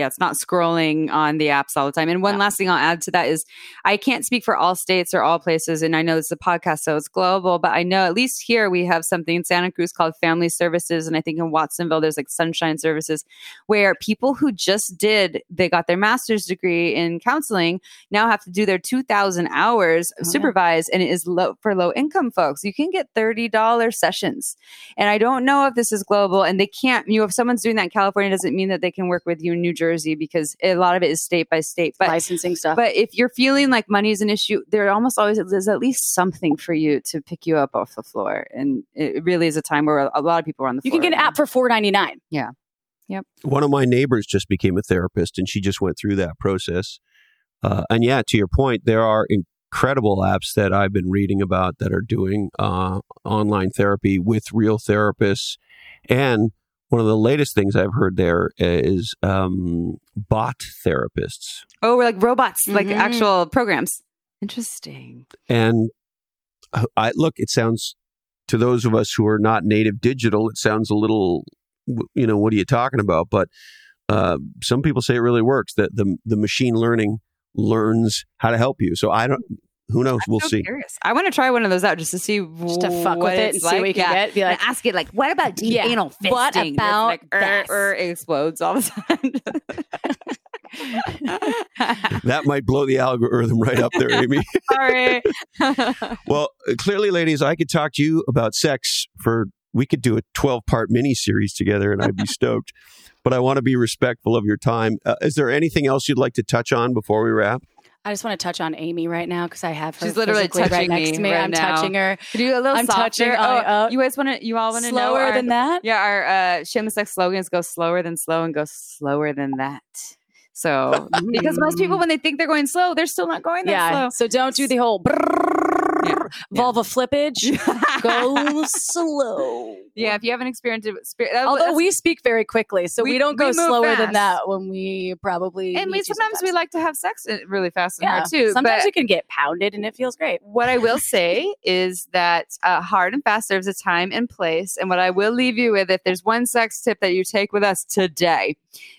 scrolling on the apps all the time. And one last thing I'll add to that is, I can't speak for all states or all places. And I know it's a podcast, so it's global, but I know at least here we have something in Santa Cruz called Family Services. And I think in Watsonville, there's like Sunshine Services, where people who they got their master's degree in counseling now have to do their 2,000 hours supervised. And it is for low income folks. You can get $30 sessions. And I don't know if this is global, and they can't, if someone's doing that in California, it doesn't mean that they can work with you in New Jersey, because a lot of it is state by state, but licensing stuff. But if you're feeling like money is an issue, there's at least something for you to pick you up off the floor. And it really is a time where a lot of people are on the floor. You can get an app for $4.99. Yeah. Yep. One of my neighbors just became a therapist, and she just went through that process. And yeah, to your point, there are incredible apps that I've been reading about that are doing online therapy with real therapists. And one of the latest things I've heard there is bot therapists. Oh, we're like robots, like actual programs. Interesting. And it sounds, to those of us who are not native digital, it sounds a little, what are you talking about? But some people say it really works, that the machine learning learns how to help you. So I don't... Who knows? We'll see. Curious. I want to try one of those out just to see what we can get. Be like, and ask it, like, what about deep anal fisting? What about it explodes all of a sudden? That might blow the algorithm right up there, Amy. Sorry. Well, clearly, ladies, I could talk to you about sex we could do a 12-part mini-series together, and I'd be stoked. But I want to be respectful of your time. Is there anything else you'd like to touch on before we wrap? I just want to touch on Amy right now, because I have her. She's literally touching right next to me. Right, I'm touching her. Could you do a little softer? You all want to know slower than that? Yeah, our shameless sex slogan is go slower than slow and go slower than that. So because most people, when they think they're going slow, they're still not going that slow. So don't do the whole brrrr. Vulva flippage. Go slow. Yeah, if you haven't experienced it. Although we speak very quickly, so we don't go slower fast. Than that when we probably. And sometimes we like to have sex really fast and hard too. Sometimes you can get pounded and it feels great. What I will say is that hard and fast serves a time and place. And what I will leave you with, if there's one sex tip that you take with us today,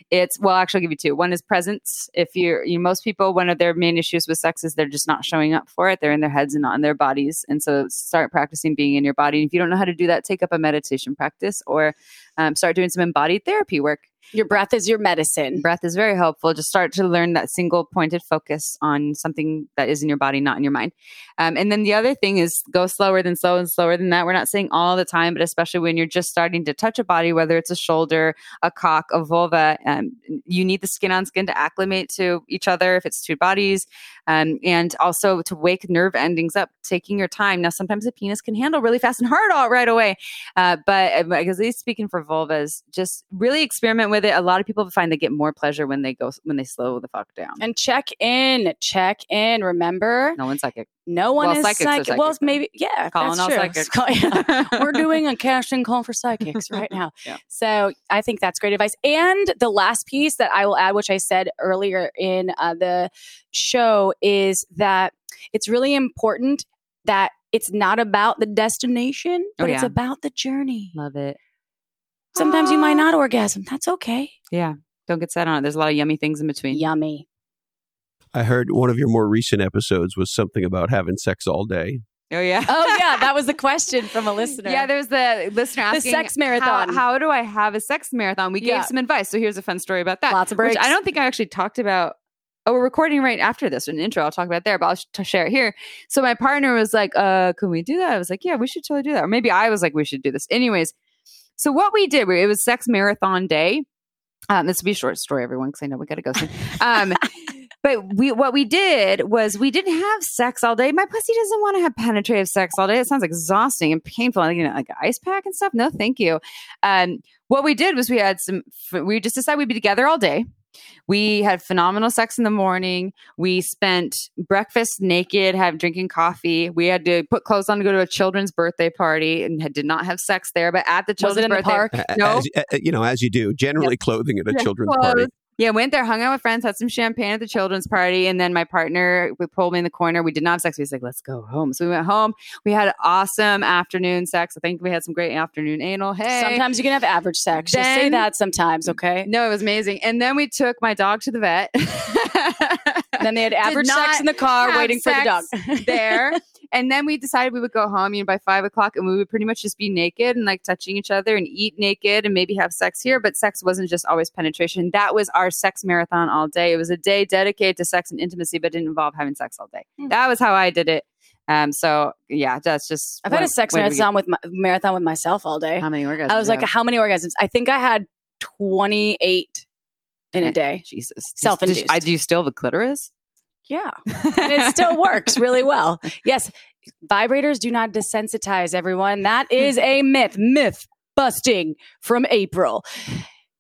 it's, well, actually I'll give you two. One is presence. If most people, one of their main issues with sex is they're just not showing up for it. They're in their heads and not in their bodies. And so start practicing being in your body. And if you don't know how to do that, take up a meditation practice or start doing some embodied therapy work. Your breath is your medicine. Breath is very helpful. Just start to learn that single pointed focus on something that is in your body, not in your mind. And then the other thing is go slower than slow and slower than that. We're not saying all the time, but especially when you're just starting to touch a body, whether it's a shoulder, a cock, a vulva, you need the skin on skin to acclimate to each other if it's two bodies. And also to wake nerve endings up, taking your time. Now, sometimes the penis can handle really fast and hard all right away. But at least speaking for vulvas, just really experiment with it. A lot of people find they get more pleasure when they slow the fuck down. And check in. Remember, no one's psychic. No one is psychic. Well, maybe calling all psychics. We're doing a cash-in call for psychics right now. Yeah. So I think that's great advice. And the last piece that I will add, which I said earlier in the show, is that it's really important that it's not about the destination, but it's about the journey. Love it. Sometimes you might not orgasm. That's okay. Yeah. Don't get set on it. There's a lot of yummy things in between. Yummy. I heard one of your more recent episodes was something about having sex all day. Oh, yeah. That was the question from a listener. Yeah, there's the listener asking, the sex marathon. How do I have a sex marathon? We gave some advice. So here's a fun story about that. Lots of breaks. Which I don't think I actually talked about. Oh, we're recording right after this, an intro. I'll talk about it there, but I'll share it here. So my partner was like, can we do that? I was like, yeah, we should totally do that. Or maybe I was like, we should do this. Anyways. So what we did, it was sex marathon day. This will be a short story, everyone, because I know we got to go soon. But what we did was we didn't have sex all day. My pussy doesn't want to have penetrative sex all day. It sounds exhausting and painful, like an ice pack and stuff. No, thank you. What we did was we just decided we'd be together all day. We had phenomenal sex in the morning. We spent breakfast naked, drinking coffee. We had to put clothes on to go to a children's birthday party and did not have sex there. But at the children's birthday party, no, as you do, generally clothing at a children's party. Yeah, went there, hung out with friends, had some champagne at the children's party. And then my partner pulled me in the corner. We did not have sex. He was like, let's go home. So we went home. We had awesome afternoon sex. I think we had some great afternoon anal. Hey. Sometimes you can have average sex. Just say that sometimes, okay? No, it was amazing. And then we took my dog to the vet. Then they had average sex in the car waiting for the dog. There. And then we decided we would go home, by 5 o'clock, and we would pretty much just be naked and like touching each other and eat naked and maybe have sex here. But sex wasn't just always penetration. That was our sex marathon all day. It was a day dedicated to sex and intimacy, but didn't involve having sex all day. Mm-hmm. That was how I did it. That's just. I've had a sex marathon with myself all day. How many orgasms? I was like, how many orgasms? I think I had 28 in a day. Jesus. Self-induced. Do you still have a clitoris? Yeah. And it still works really well. Yes. Vibrators do not desensitize everyone. That is a myth. Myth busting from April.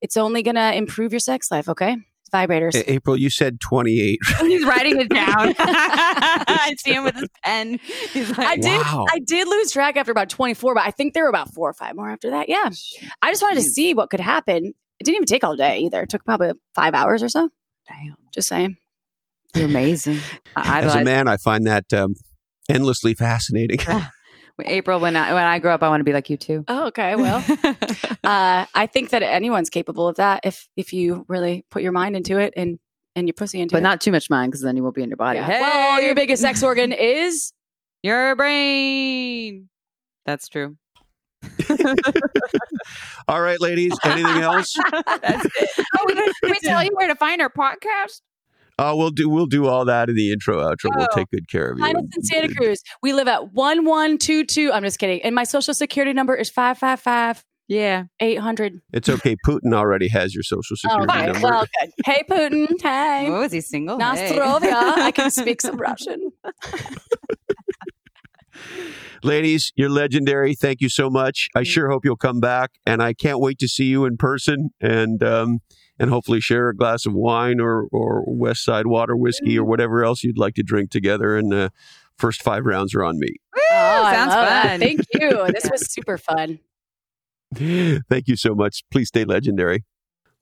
It's only going to improve your sex life, okay? Vibrators. April, you said 28. He's writing it down. I see him with his pen. He's like, I did lose track after about 24, but I think there were about 4 or 5 more after that. Yeah. I just wanted to see what could happen. It didn't even take all day either. It took probably 5 hours or so. Damn. Just saying. You're amazing. As a man, I find that endlessly fascinating. April, when I grow up, I want to be like you too. Oh, okay. Well, I think that anyone's capable of that if you really put your mind into it and your pussy into it. But not too much mind, because then you won't be in your body. Yeah. Hey! Well, your biggest sex organ is your brain. That's true. All right, ladies. Anything else? That's it. Oh, can we tell you where to find our podcast? We'll do all that in the intro, outro. We'll take good care of you. I'm in Santa Cruz. We live at 1122. I'm just kidding. And my social security number is 555. Yeah. 800. It's okay. Putin already has your social security number. Well, good. Hey, Putin. Hey. Oh, is he single? Nostrovia. Hey. I can speak some Russian. Ladies, you're legendary. Thank you so much. I sure hope you'll come back. And I can't wait to see you in person. And hopefully share a glass of wine or West Side Water whiskey or whatever else you'd like to drink together. And First 5 rounds are on me. Woo, oh, sounds fun. Thank you. This was super fun. Thank you so much. Please stay legendary.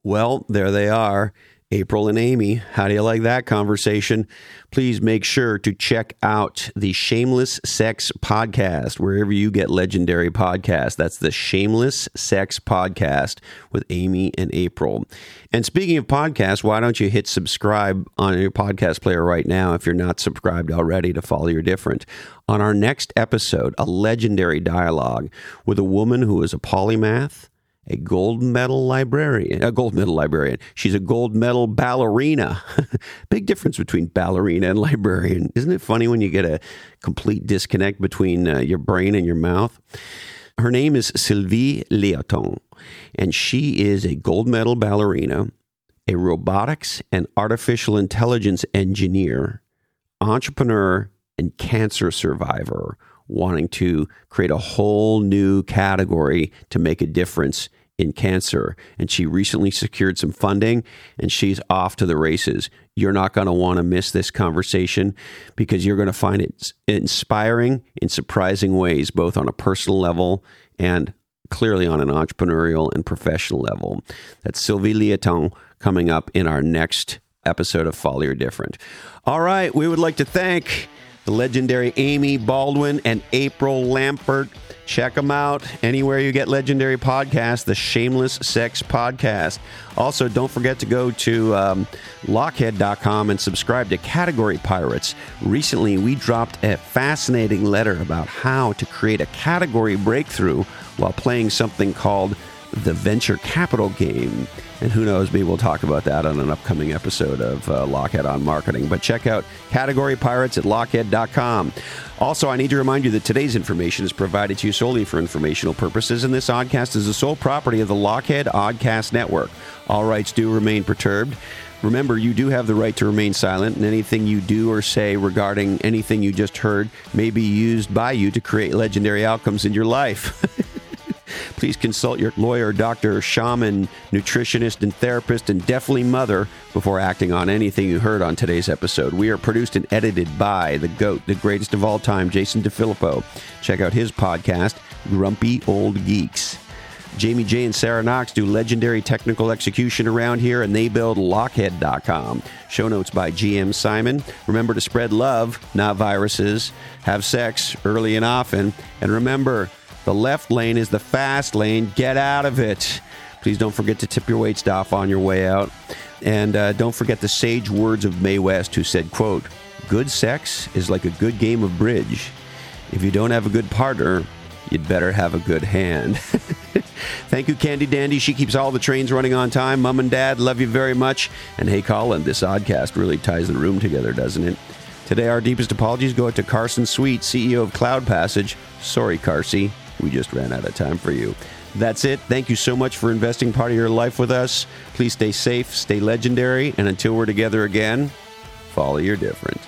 Well, there they are. April and Amy, how do you like that conversation? Please make sure to check out the Shameless Sex Podcast, wherever you get legendary podcasts. That's the Shameless Sex Podcast with Amy and April. And speaking of podcasts, why don't you hit subscribe on your podcast player right now if you're not subscribed already to Follow Your Different. On our next episode, a legendary dialogue with a woman who is a polymath, a gold medal librarian. She's a gold medal ballerina. Big difference between ballerina and librarian. Isn't it funny when you get a complete disconnect between your brain and your mouth? Her name is Sylvie Lieton, and she is a gold medal ballerina, a robotics and artificial intelligence engineer, entrepreneur, and cancer survivor, wanting to create a whole new category to make a difference in cancer. And she recently secured some funding, and she's off to the races. You're not going to want to miss this conversation because you're going to find it inspiring in surprising ways, both on a personal level and clearly on an entrepreneurial and professional level. That's Sylvie Lieton coming up in our next episode of Follow Your Different. All right, we would like to thank the legendary Amy Baldwin and April Lambert. Check them out anywhere you get legendary podcasts, the Shameless Sex Podcast. Also, don't forget to go to Lockheed.com and subscribe to Category Pirates. Recently, we dropped a fascinating letter about how to create a category breakthrough while playing something called the venture capital game. And who knows, maybe we'll talk about that on an upcoming episode of Lockheed on Marketing. But check out Category Pirates at Lockheed.com. Also, I need to remind you that today's information is provided to you solely for informational purposes, and this oddcast is the sole property of the Lockheed Oddcast Network. All rights do remain perturbed. Remember, you do have the right to remain silent, and anything you do or say regarding anything you just heard may be used by you to create legendary outcomes in your life. Please consult your lawyer, doctor, shaman, nutritionist, and therapist, and definitely mother before acting on anything you heard on today's episode. We are produced and edited by the GOAT, the greatest of all time, Jason DeFilippo. Check out his podcast, Grumpy Old Geeks. Jamie J. and Sarah Knox do legendary technical execution around here, and they build Lockheed.com. Show notes by GM Simon. Remember to spread love, not viruses. Have sex early and often. And remember, the left lane is the fast lane. Get out of it. Please don't forget to tip your waitstaff on your way out. And don't forget the sage words of Mae West, who said, quote, "Good sex is like a good game of bridge. If you don't have a good partner, you'd better have a good hand." Thank you, Candy Dandy. She keeps all the trains running on time. Mom and Dad, love you very much. And hey, Colin, this oddcast really ties the room together, doesn't it? Today, our deepest apologies go out to Carson Sweet, CEO of Cloud Passage. Sorry, Carsey. We just ran out of time for you. That's it. Thank you so much for investing part of your life with us. Please stay safe, stay legendary, and until we're together again, follow your different.